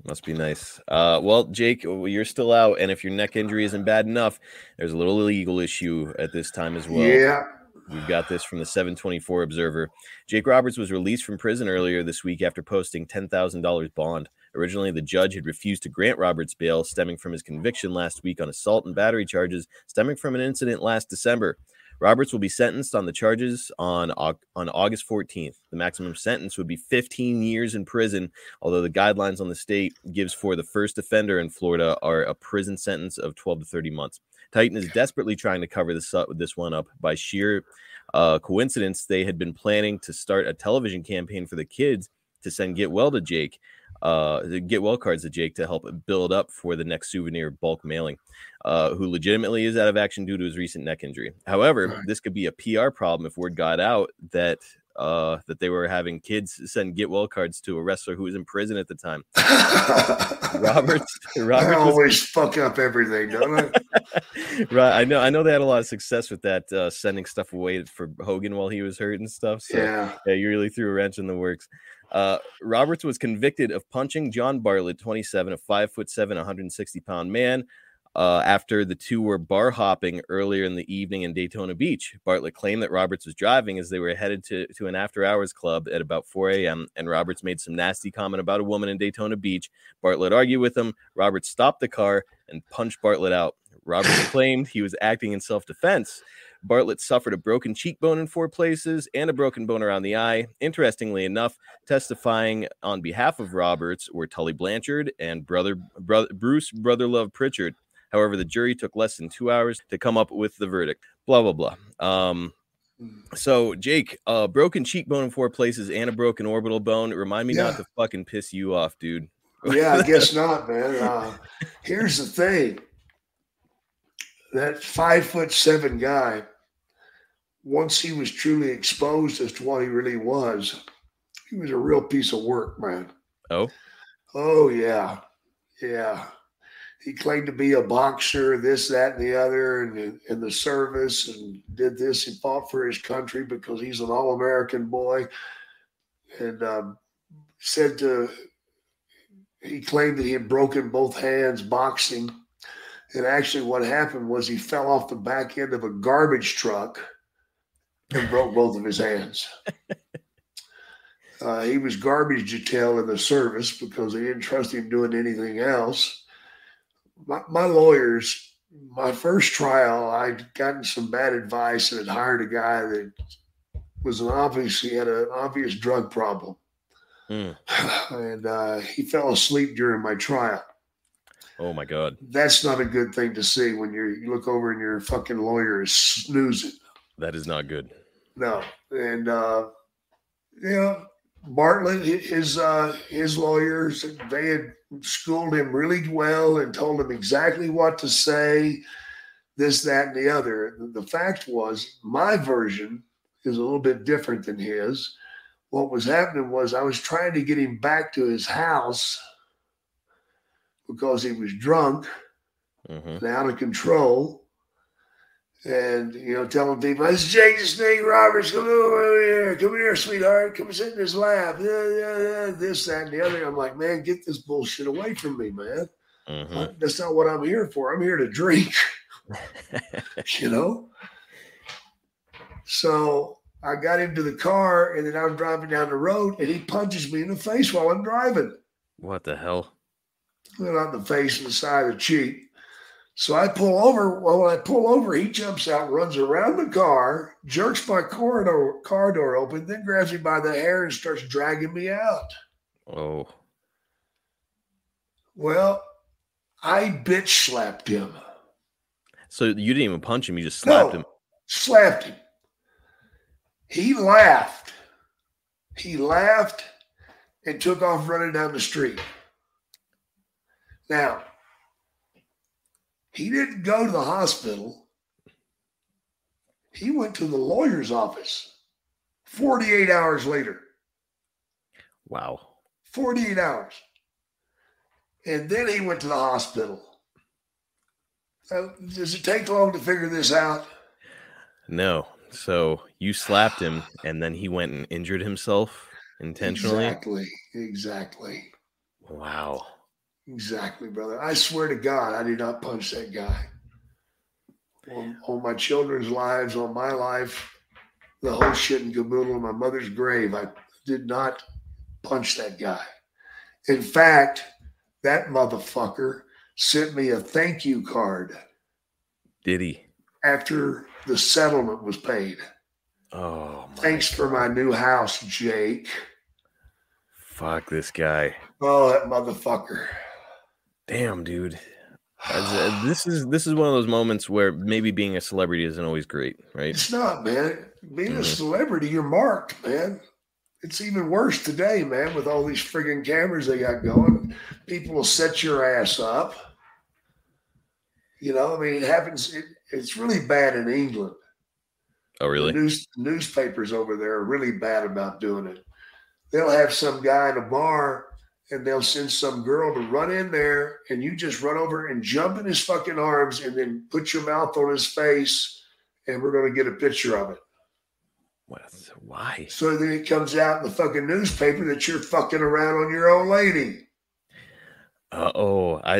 Must be nice. Well, Jake, you're still out, and if your neck injury isn't bad enough, there's a little legal issue at this time as well. Yeah. We've got this from the 724 Observer. Jake Roberts was released from prison earlier this week after posting $10,000 bond. Originally, the judge had refused to grant Roberts bail, stemming from his conviction last week on assault and battery charges, stemming from an incident last December. Roberts will be sentenced on the charges on August 14th. The maximum sentence would be 15 years in prison, although the guidelines on the state gives for the first offender in Florida are a prison sentence of 12 to 30 months. Titan is desperately trying to cover this one up. By sheer coincidence, they had been planning to start a television campaign for the kids to send get well cards to Jake to help build up for the next souvenir bulk mailing, who legitimately is out of action due to his recent neck injury. However, this could be a PR problem if word got out that they were having kids send get well cards to a wrestler who was in prison at the time. Roberts always fuck up everything, don't I? Right. I know they had a lot of success with that, sending stuff away for Hogan while he was hurt and stuff. So yeah, you really threw a wrench in the works. Roberts was convicted of punching John Bartlett, 27, a 5'7", 160-pound man, after the two were bar hopping earlier in the evening in Daytona Beach. Bartlett claimed that Roberts was driving as they were headed to an after-hours club at about 4 a.m., and Roberts made some nasty comment about a woman in Daytona Beach. Bartlett argued with him. Roberts stopped the car and punched Bartlett out. Roberts claimed he was acting in self-defense. Bartlett suffered a broken cheekbone in 4 places and a broken bone around the eye. Interestingly enough, testifying on behalf of Roberts were Tully Blanchard and Bruce Brotherlove Pritchard. However, the jury took less than 2 hours to come up with the verdict. Blah, blah, blah. So, Jake, broken cheekbone in 4 places and a broken orbital bone. Remind me not to fucking piss you off, dude. Yeah, I guess not, man. Here's the thing. That 5'7" guy, once he was truly exposed as to what he really was, he was a real piece of work, man. Oh, yeah. Yeah. He claimed to be a boxer, this, that, and the other, and in the service, and did this. He fought for his country because he's an all-American boy. And he claimed that he had broken both hands boxing. And actually what happened was he fell off the back end of a garbage truck and broke both of his hands. He was garbage detail in the service because they didn't trust him doing anything else. My lawyers, my first trial, I'd gotten some bad advice and had hired a guy that was he had an obvious drug problem. Mm. And he fell asleep during my trial. Oh, my God. That's not a good thing to see when you look over and your fucking lawyer is snoozing. That is not good. No. And, you know, Bartlett, his lawyers, they had schooled him really well and told him exactly what to say, this, that, and the other. The fact was, my version is a little bit different than his. What was happening was I was trying to get him back to his house because he was drunk and out of control. And, you know, telling people, it's Jake the Snake Roberts, come over here. Come here, sweetheart. Come sit in his lap. This, that, and the other. I'm like, man, get this bullshit away from me, man. That's not what I'm here for. I'm here to drink, you know? So I got into the car, and then I'm driving down the road, and he punches me in the face while I'm driving. What the hell? Went on the face and the side of the cheek. So I pull over. Well, when I pull over, he jumps out, runs around the car, jerks my car door open, then grabs me by the hair and starts dragging me out. Oh. Well, I bitch slapped him. So you didn't even punch him. You just slapped him. Slapped him. He laughed. He laughed and took off running down the street. Now, he didn't go to the hospital. He went to the lawyer's office 48 hours later. Wow. 48 hours. And then he went to the hospital. So does it take long to figure this out? No. So you slapped him, and then he went and injured himself intentionally? Exactly. Wow. Exactly, brother. I swear to God, I did not punch that guy. On my children's lives, on my life, the whole shit and caboodle, on my mother's grave, I did not punch that guy. In fact, that motherfucker sent me a thank you card. Did he? After the settlement was paid. Oh, my Thanks God. For my new house, Jake. Fuck this guy. Oh, that motherfucker. Damn, dude. This is one of those moments where maybe being a celebrity isn't always great, right? It's not, man. Being a celebrity, you're marked, man. It's even worse today, man, with all these friggin' cameras they got going. People will set your ass up. You know, I mean, it happens. It's really bad in England. Oh, really? Newspapers over there are really bad about doing it. They'll have some guy in a bar, and they'll send some girl to run in there, and you just run over and jump in his fucking arms and then put your mouth on his face, and we're going to get a picture of it. What? Why? So then it comes out in the fucking newspaper that you're fucking around on your old lady.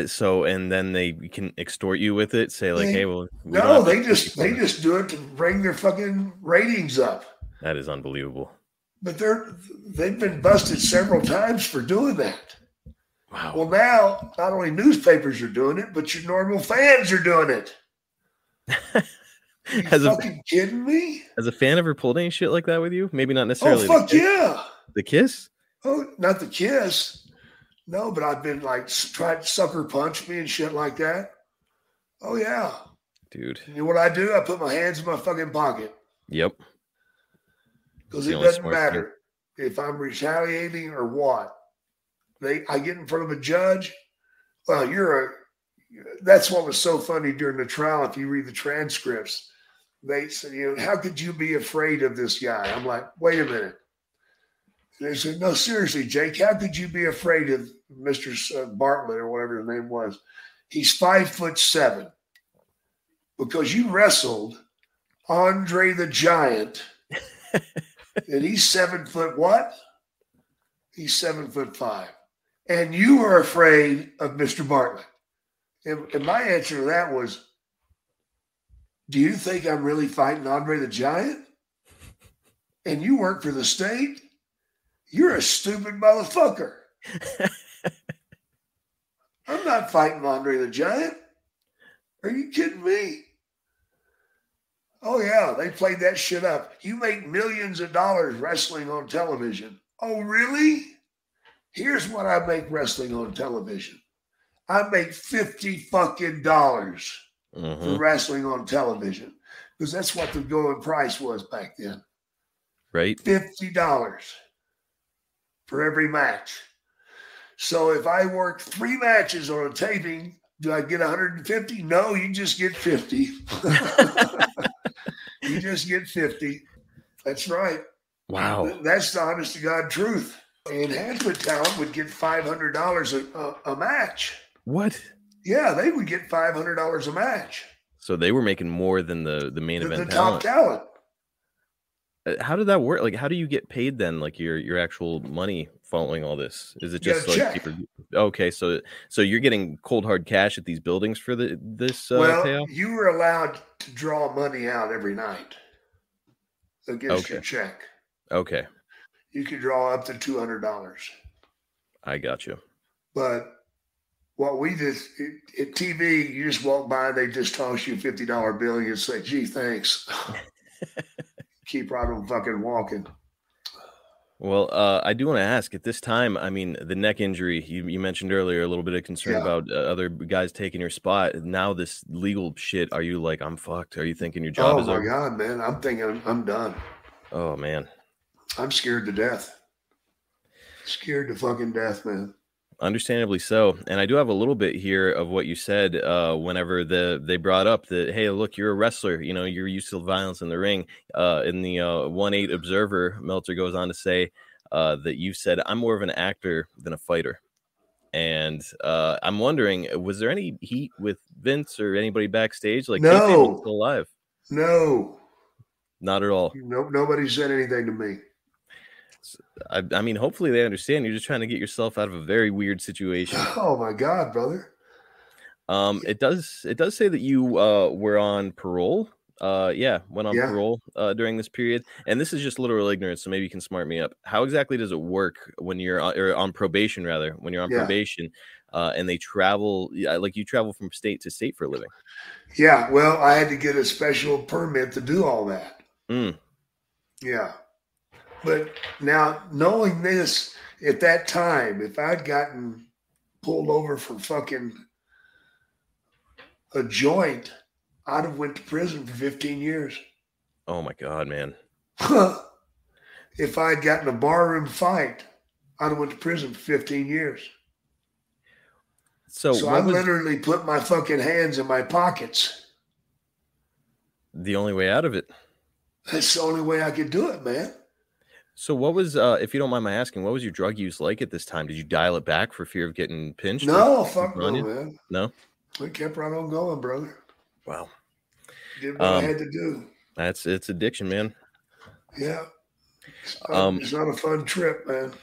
So and then they can extort you with it, say like, hey, well, we no, they just do it to bring their fucking ratings up. That is unbelievable. But they've been busted several times for doing that. Wow. Well, now, not only newspapers are doing it, but your normal fans are doing it. You fucking kidding me? Has a fan ever pulled any shit like that with you? Maybe not necessarily. Oh, fuck yeah. The kiss? Oh, not the kiss. No, but I've been like tried to sucker punch me and shit like that. Oh, yeah. Dude. You know what I do? I put my hands in my fucking pocket. Yep. Because it doesn't matter if I'm retaliating or what. I get in front of a judge. Well, that's what was so funny during the trial. If you read the transcripts, they said, you know, how could you be afraid of this guy? I'm like, wait a minute. And they said, no, seriously, Jake, how could you be afraid of Mr. Bartlett or whatever his name was? He's 5'7" because you wrestled Andre the Giant. And he's 7 foot what? He's 7'5". And you were afraid of Mr. Bartlett. And my answer to that was, do you think I'm really fighting Andre the Giant? And you work for the state? You're a stupid motherfucker. I'm not fighting Andre the Giant. Are you kidding me? Oh, yeah, they played that shit up. You make millions of dollars wrestling on television. Oh, really? Here's what I make wrestling on television. I make $50 for wrestling on television, because that's what the going price was back then. Right. $50 for every match. So if I work 3 matches on a taping, do I get 150? No, you just get 50. You just get 50. That's right. Wow. That's the honest to God truth. And half the town would get $500 a match. What? Yeah, they would get $500 a match. So they were making more than the main event. The top talent. How did that work? Like, how do you get paid then? Like your actual money following all this? Is it just like cheaper? Okay, so you're getting cold hard cash at these buildings for this? Well, payout? You were allowed to draw money out every night against your check. Okay. You could draw up to $200. I got you. But what we just at TV, you just walk by, they just toss you a $50 bill and you say, "Gee, thanks." Keep right on fucking walking. Well, I do want to ask at this time, I mean, the neck injury, you mentioned earlier, a little bit of concern about other guys taking your spot. Now this legal shit, are you like, I'm fucked? Are you thinking your job is over? Oh, my God, man. I'm thinking I'm done. Oh, man. I'm scared to death. Scared to fucking death, man. Understandably so. And I do have a little bit here of what you said whenever they brought up that, hey, look, you're a wrestler. You know, you're used to violence in the ring. In the 1/8 Observer, Meltzer goes on to say that you said, I'm more of an actor than a fighter. And I'm wondering, was there any heat with Vince or anybody backstage? Like, no. Still alive? No. Not at all. Nope, nobody said anything to me. I mean, hopefully they understand. You're just trying to get yourself out of a very weird situation. Oh my God, brother! It does say that you were on parole. Went on parole during this period. And this is just literal ignorance, so maybe you can smart me up. How exactly does it work when you're on probation? Rather, when you're on probation, and they travel like you travel from state to state for a living. Yeah, well, I had to get a special permit to do all that. Mm. Yeah. But now, knowing this at that time, if I'd gotten pulled over for fucking a joint, I'd have went to prison for 15 years. Oh, my God, man. If I'd gotten a barroom fight, I'd have went to prison for 15 years. So I literally put my fucking hands in my pockets. The only way out of it. That's the only way I could do it, man. So what was, if you don't mind my asking, what was your drug use like at this time? Did you dial it back for fear of getting pinched? No, fuck no, man. No? We kept right on going, brother. Wow. Did what I had to do. It's addiction, man. Yeah. It's not a fun trip, man.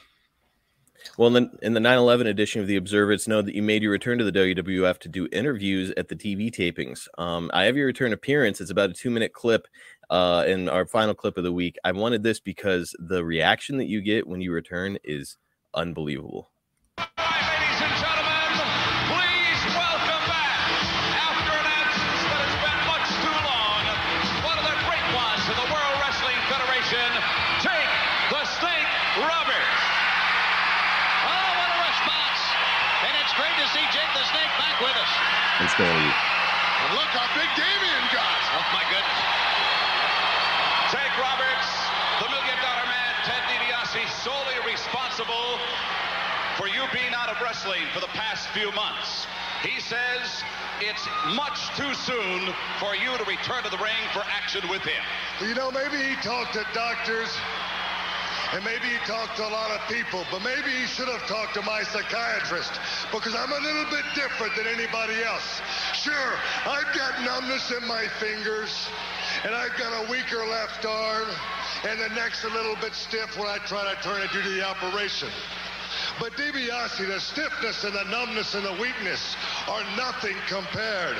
Well, in the 9/11 edition of the Observer, it's known that you made your return to the WWF to do interviews at the TV tapings. I have your return appearance. It's about a 2-minute clip, and our final clip of the week. I wanted this because the reaction that you get when you return is unbelievable. And look how big Damien got. Oh, my goodness. Jake Roberts, the $1 million man, Ted DiBiase, solely responsible for you being out of wrestling for the past few months. He says it's much too soon for you to return to the ring for action with him. You know, maybe he talked to doctors, and maybe he talked to a lot of people, but maybe he should have talked to my psychiatrist, because I'm a little bit different than anybody else. Sure, I've got numbness in my fingers, and I've got a weaker left arm, and the neck's a little bit stiff when I try to turn it due to the operation. But DiBiase, the stiffness and the numbness and the weakness are nothing compared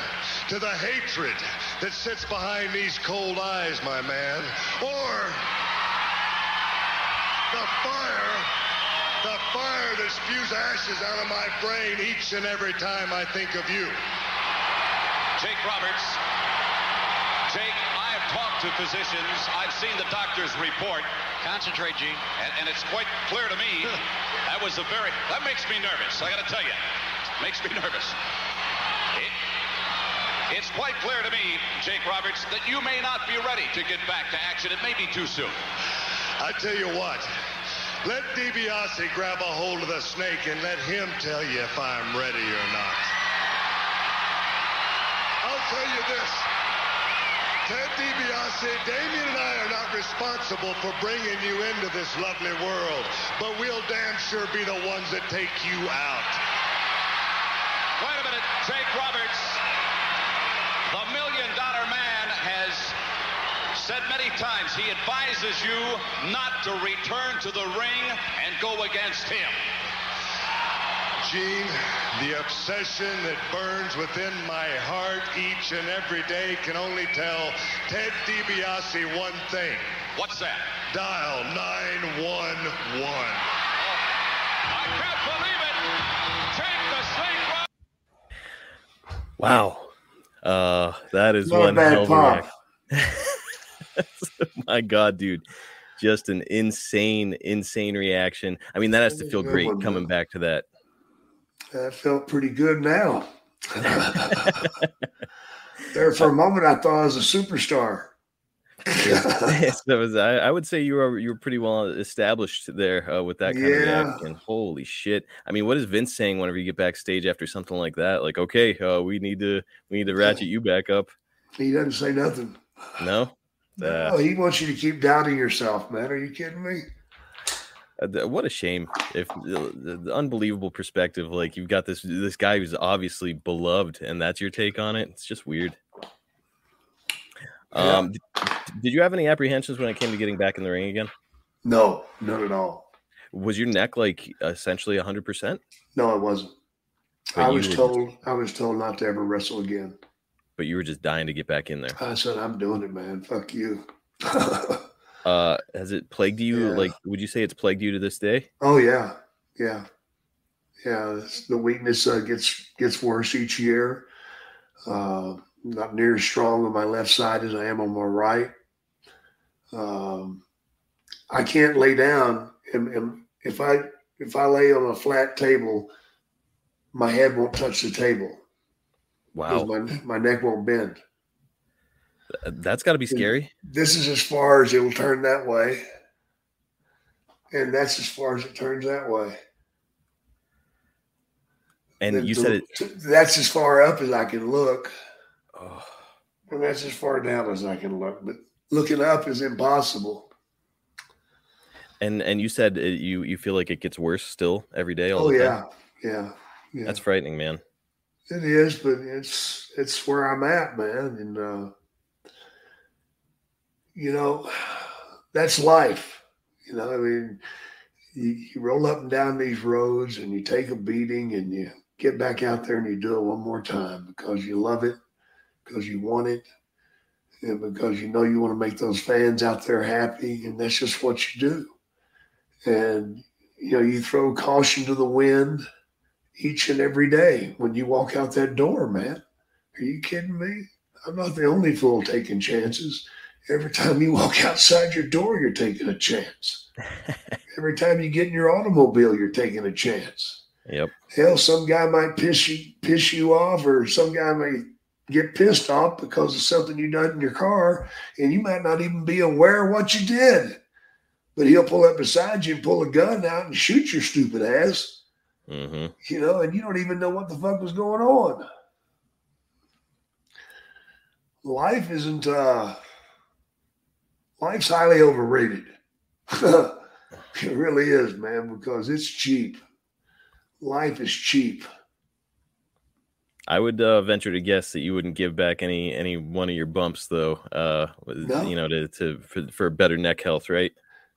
to the hatred that sits behind these cold eyes, my man. Or the fire that spews ashes out of my brain each and every time I think of you. Jake Roberts. Jake, I I've talked to physicians. I've seen the doctor's report. Concentrate, Gene. And it's quite clear to me that was a very... That makes me nervous, I got to tell you. Makes me nervous. It's quite clear to me, Jake Roberts, that you may not be ready to get back to action. It may be too soon. I tell you what. Let DiBiase grab a hold of the snake and let him tell you if I'm ready or not. I'll tell you this. Ted DiBiase, Damien and I are not responsible for bringing you into this lovely world, but we'll damn sure be the ones that take you out. Wait a minute, Jake Roberts. The $1 Million Man has said many times he advises you not to return to the ring and go against him. Gene, the obsession that burns within my heart each and every day can only tell Ted DiBiase one thing. What's that? Dial 911. Oh, I can't believe it. Take the Snake Roberts. Wow. That is one hell of a reaction. My God, dude, just an insane reaction. I mean, that has to feel great coming back to that. That felt pretty good now. There for a moment, I thought I was a superstar. Yes, that was. I would say you were pretty well established there with that kind of reaction. Holy shit! I mean, what is Vince saying whenever you get backstage after something like that? Like, okay, we need to ratchet you back up. He doesn't say nothing. No. No, he wants you to keep doubting yourself, man. Are you kidding me? What a shame. If the unbelievable perspective, like you've got this guy who's obviously beloved, and that's your take on it. It's just weird. Did you have any apprehensions when it came to getting back in the ring again? No, not at all. Was your neck like essentially 100%? No, it wasn't. But I was told not to ever wrestle again. But you were just dying to get back in there. I said, I'm doing it, man. Fuck you. Has it plagued you? Yeah. Like, would you say it's plagued you to this day? Oh, yeah. Yeah. Yeah. The weakness gets worse each year. Not near as strong on my left side as I am on my right. I can't lay down. And if I lay on a flat table, my head won't touch the table. Wow. My neck won't bend. That's got to be scary. And this is as far as it will turn that way. And that's as far as it turns that way. And you said it. That's as far up as I can look. Oh. And that's as far down as I can look. But looking up is impossible. And you said you feel like it gets worse still every day? All the time? Yeah. That's frightening, man. It is, but it's where I'm at, man. And, that's life. You know, I mean, you roll up and down these roads and you take a beating and you get back out there and you do it one more time because you love it, because you want it, and because you know you want to make those fans out there happy. And that's just what you do. And, you throw caution to the wind each and every day when you walk out that door, man. Are you kidding me? I'm not the only fool taking chances. Every time you walk outside your door, you're taking a chance. Every time you get in your automobile, you're taking a chance. Yep. Hell, some guy might piss you off, or some guy may get pissed off because of something you done in your car, and you might not even be aware of what you did. But he'll pull up beside you and pull a gun out and shoot your stupid ass. Mm-hmm. And you don't even know what the fuck was going on. Life isn't, life's highly overrated. It really is, man, because it's cheap. Life is cheap. I would venture to guess that you wouldn't give back any one of your bumps though, no. for better neck health, right?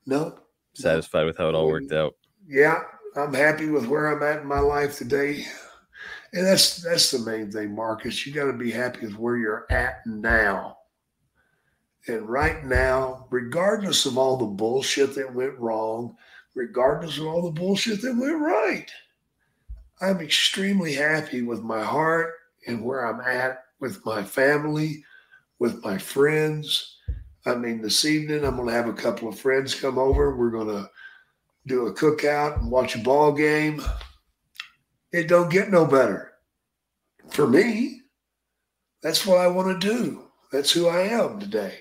No. Satisfied with how it all worked out. Yeah. I'm happy with where I'm at in my life today. And that's the main thing, Marcus. You got to be happy with where you're at now. And right now, regardless of all the bullshit that went wrong, regardless of all the bullshit that went right, I'm extremely happy with my heart and where I'm at with my family, with my friends. I mean, this evening, I'm going to have a couple of friends come over. We're going to do a cookout and watch a ball game. It don't get no better. For me, that's what I want to do. That's who I am today.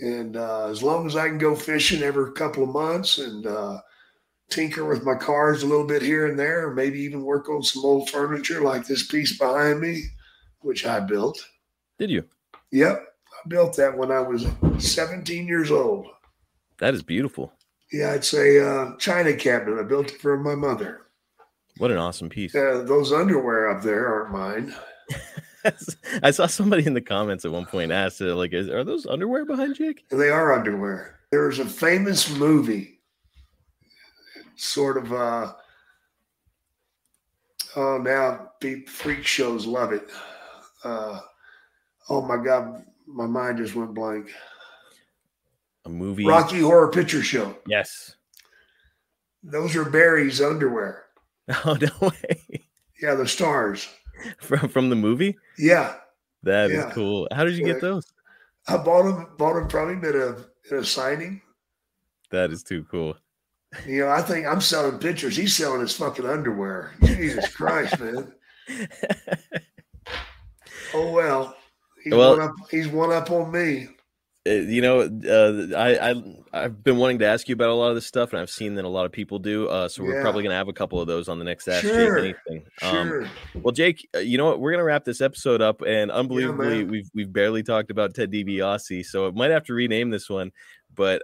And as long as I can go fishing every couple of months and tinker with my cars a little bit here and there, or maybe even work on some old furniture like this piece behind me, which I built. Did you? Yep. I built that when I was 17 years old. That is beautiful. Yeah, it's a china cabinet. I built it for my mother. What an awesome piece. Those underwear up there aren't mine. I saw somebody in the comments at one point asked, like, are those underwear behind Jake? They are underwear. There's a famous movie, sort of, oh, now freak shows love it. Oh, my God, my mind just went blank. A movie? Rocky Horror Picture Show. Yes. Those are Barry's underwear. Oh, no way. Yeah, the stars. From the movie? Yeah. That is cool. How did you get those? I bought them probably at a signing. That is too cool. You know, I think I'm selling pictures. He's selling his fucking underwear. Jesus Christ, man. Oh, well. He's one up on me. You know, I've been wanting to ask you about a lot of this stuff, and I've seen that a lot of people do. So we're probably going to have a couple of those on the next Ask Jake Anything. Well, Jake, you know what? We're going to wrap this episode up, and unbelievably, we've barely talked about Ted DiBiase, so it might have to rename this one. But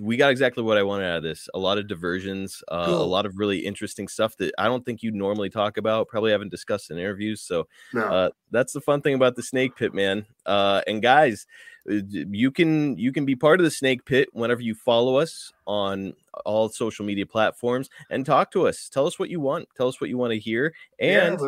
we got exactly what I wanted out of this. A lot of diversions, cool. A lot of really interesting stuff that I don't think you normally talk about, probably haven't discussed in interviews. So that's the fun thing about the Snake Pit, man. And guys, you can be part of the Snake Pit whenever you follow us on all social media platforms and talk to us. Tell us what you want. Tell us what you want to hear. And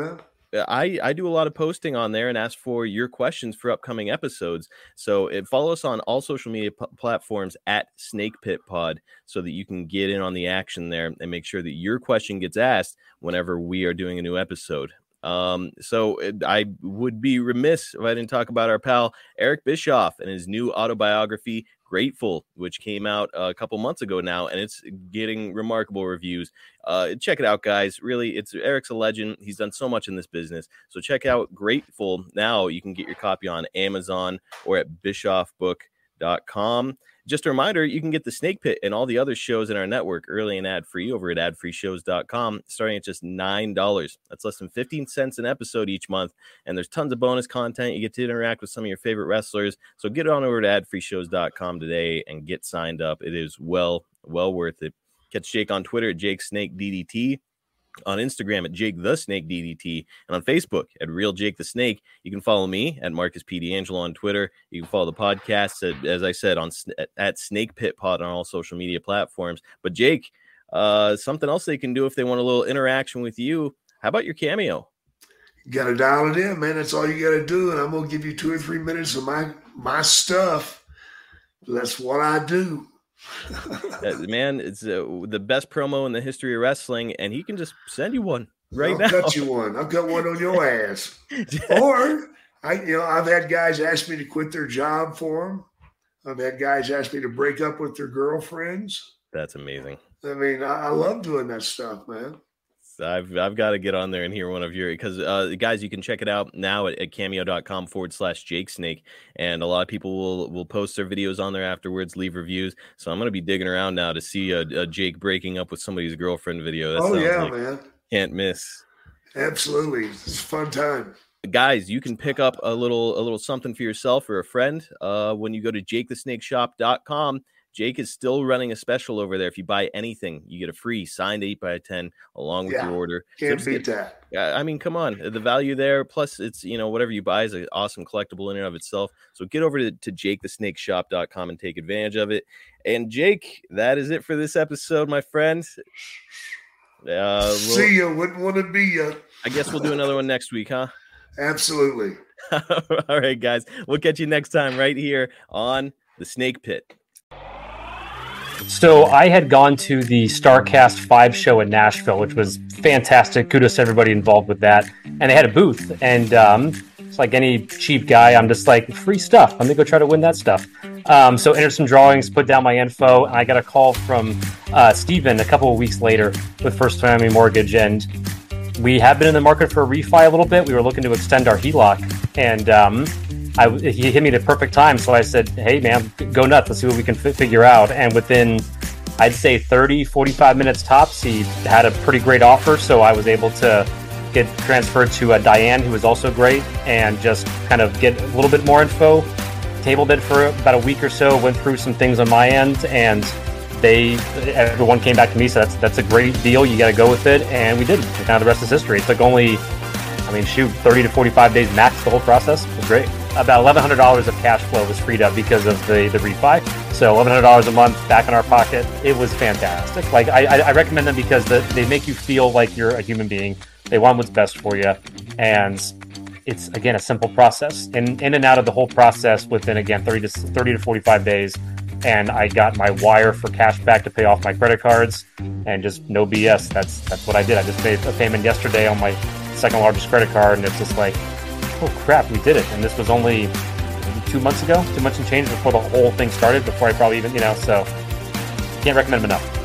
I do a lot of posting on there and ask for your questions for upcoming episodes. So follow us on all social media platforms at Snake Pit Pod so that you can get in on the action there and make sure that your question gets asked whenever we are doing a new episode. I would be remiss if I didn't talk about our pal Eric Bischoff and his new autobiography, Grateful, which came out a couple months ago now, and it's getting remarkable reviews. Check it out, guys. Really, Eric's a legend. He's done so much in this business. So check out Grateful now. You can get your copy on Amazon or at bischoffbook.com. Just a reminder, you can get the Snake Pit and all the other shows in our network early and ad-free over at adfreeshows.com, starting at just $9. That's less than 15 cents an episode each month, and there's tons of bonus content. You get to interact with some of your favorite wrestlers, so get on over to adfreeshows.com today and get signed up. It is well worth it. Catch Jake on Twitter at JakeSnakeDDT, on Instagram at Jake the Snake DDT, and on Facebook at Real Jake the Snake. You can follow me at Marcus P. D'Angelo on Twitter. You can follow the podcast as I said at Snake Pit Pod on all social media platforms. But Jake, something else they can do if they want a little interaction with you. How about your Cameo? You got to dial it in, man. That's all you got to do, and I'm gonna give you 2 or 3 minutes of my stuff. That's what I do. Man, it's the best promo in the history of wrestling, and he can just send you one right now. I'll cut you one. I'll cut one on your ass. Or I've had guys ask me to quit their job for them. I've had guys ask me to break up with their girlfriends. That's amazing. I mean, I love doing that stuff, man. I've got to get on there and hear one of your, because guys, you can check it out now at cameo.com/Jake Snake, and a lot of people will post their videos on there afterwards, leave reviews. So I'm going to be digging around now to see a Jake breaking up with somebody's girlfriend video. That man, can't miss. Absolutely, it's a fun time. Guys, you can pick up a little something for yourself or a friend when you go to JakeTheSnakeShop.com. Jake is still running a special over there. If you buy anything, you get a free signed 8x10 along with your order. Can't beat that. I mean, come on. The value there, plus it's, whatever you buy is an awesome collectible in and of itself. So get over to JakeTheSnakeShop.com and take advantage of it. And Jake, that is it for this episode, my friend. See ya. Wouldn't want to be ya. I guess we'll do another one next week, huh? Absolutely. All right, guys. We'll catch you next time right here on The Snake Pit. So I had gone to the StarCast 5 show in Nashville, which was fantastic. Kudos to everybody involved with that. And they had a booth, and like any cheap guy, I'm just like, free stuff. Let me go try to win that stuff. So entered some drawings, put down my info, and I got a call from Steven a couple of weeks later with First Family Mortgage, and we have been in the market for a refi a little bit. We were looking to extend our HELOC, and he hit me at the perfect time. So I said, hey, man, go nuts. Let's see what we can figure out. And within, I'd say 30, 45 minutes tops, he had a pretty great offer. So I was able to get transferred to Diane, who was also great, and just kind of get a little bit more info. Tabled it for about a week or so, went through some things on my end, and everyone came back to me, so that's a great deal, you got to go with it. And we did. And now the rest is history. It took only, 30 to 45 days max, the whole process. It was great. About $1,100 of cash flow was freed up because of the refi. So $1,100 a month back in our pocket. It was fantastic. Like, I recommend them because they make you feel like you're a human being. They want what's best for you. And it's, again, a simple process. And in and out of the whole process within, again, 30 to 45 days. And I got my wire for cash back to pay off my credit cards, and just no BS. That's what I did. I just made a payment yesterday on my second largest credit card, and it's just like, oh crap, we did it. And this was only maybe 2 months ago, 2 months and change before the whole thing started, before I probably even, so can't recommend them enough.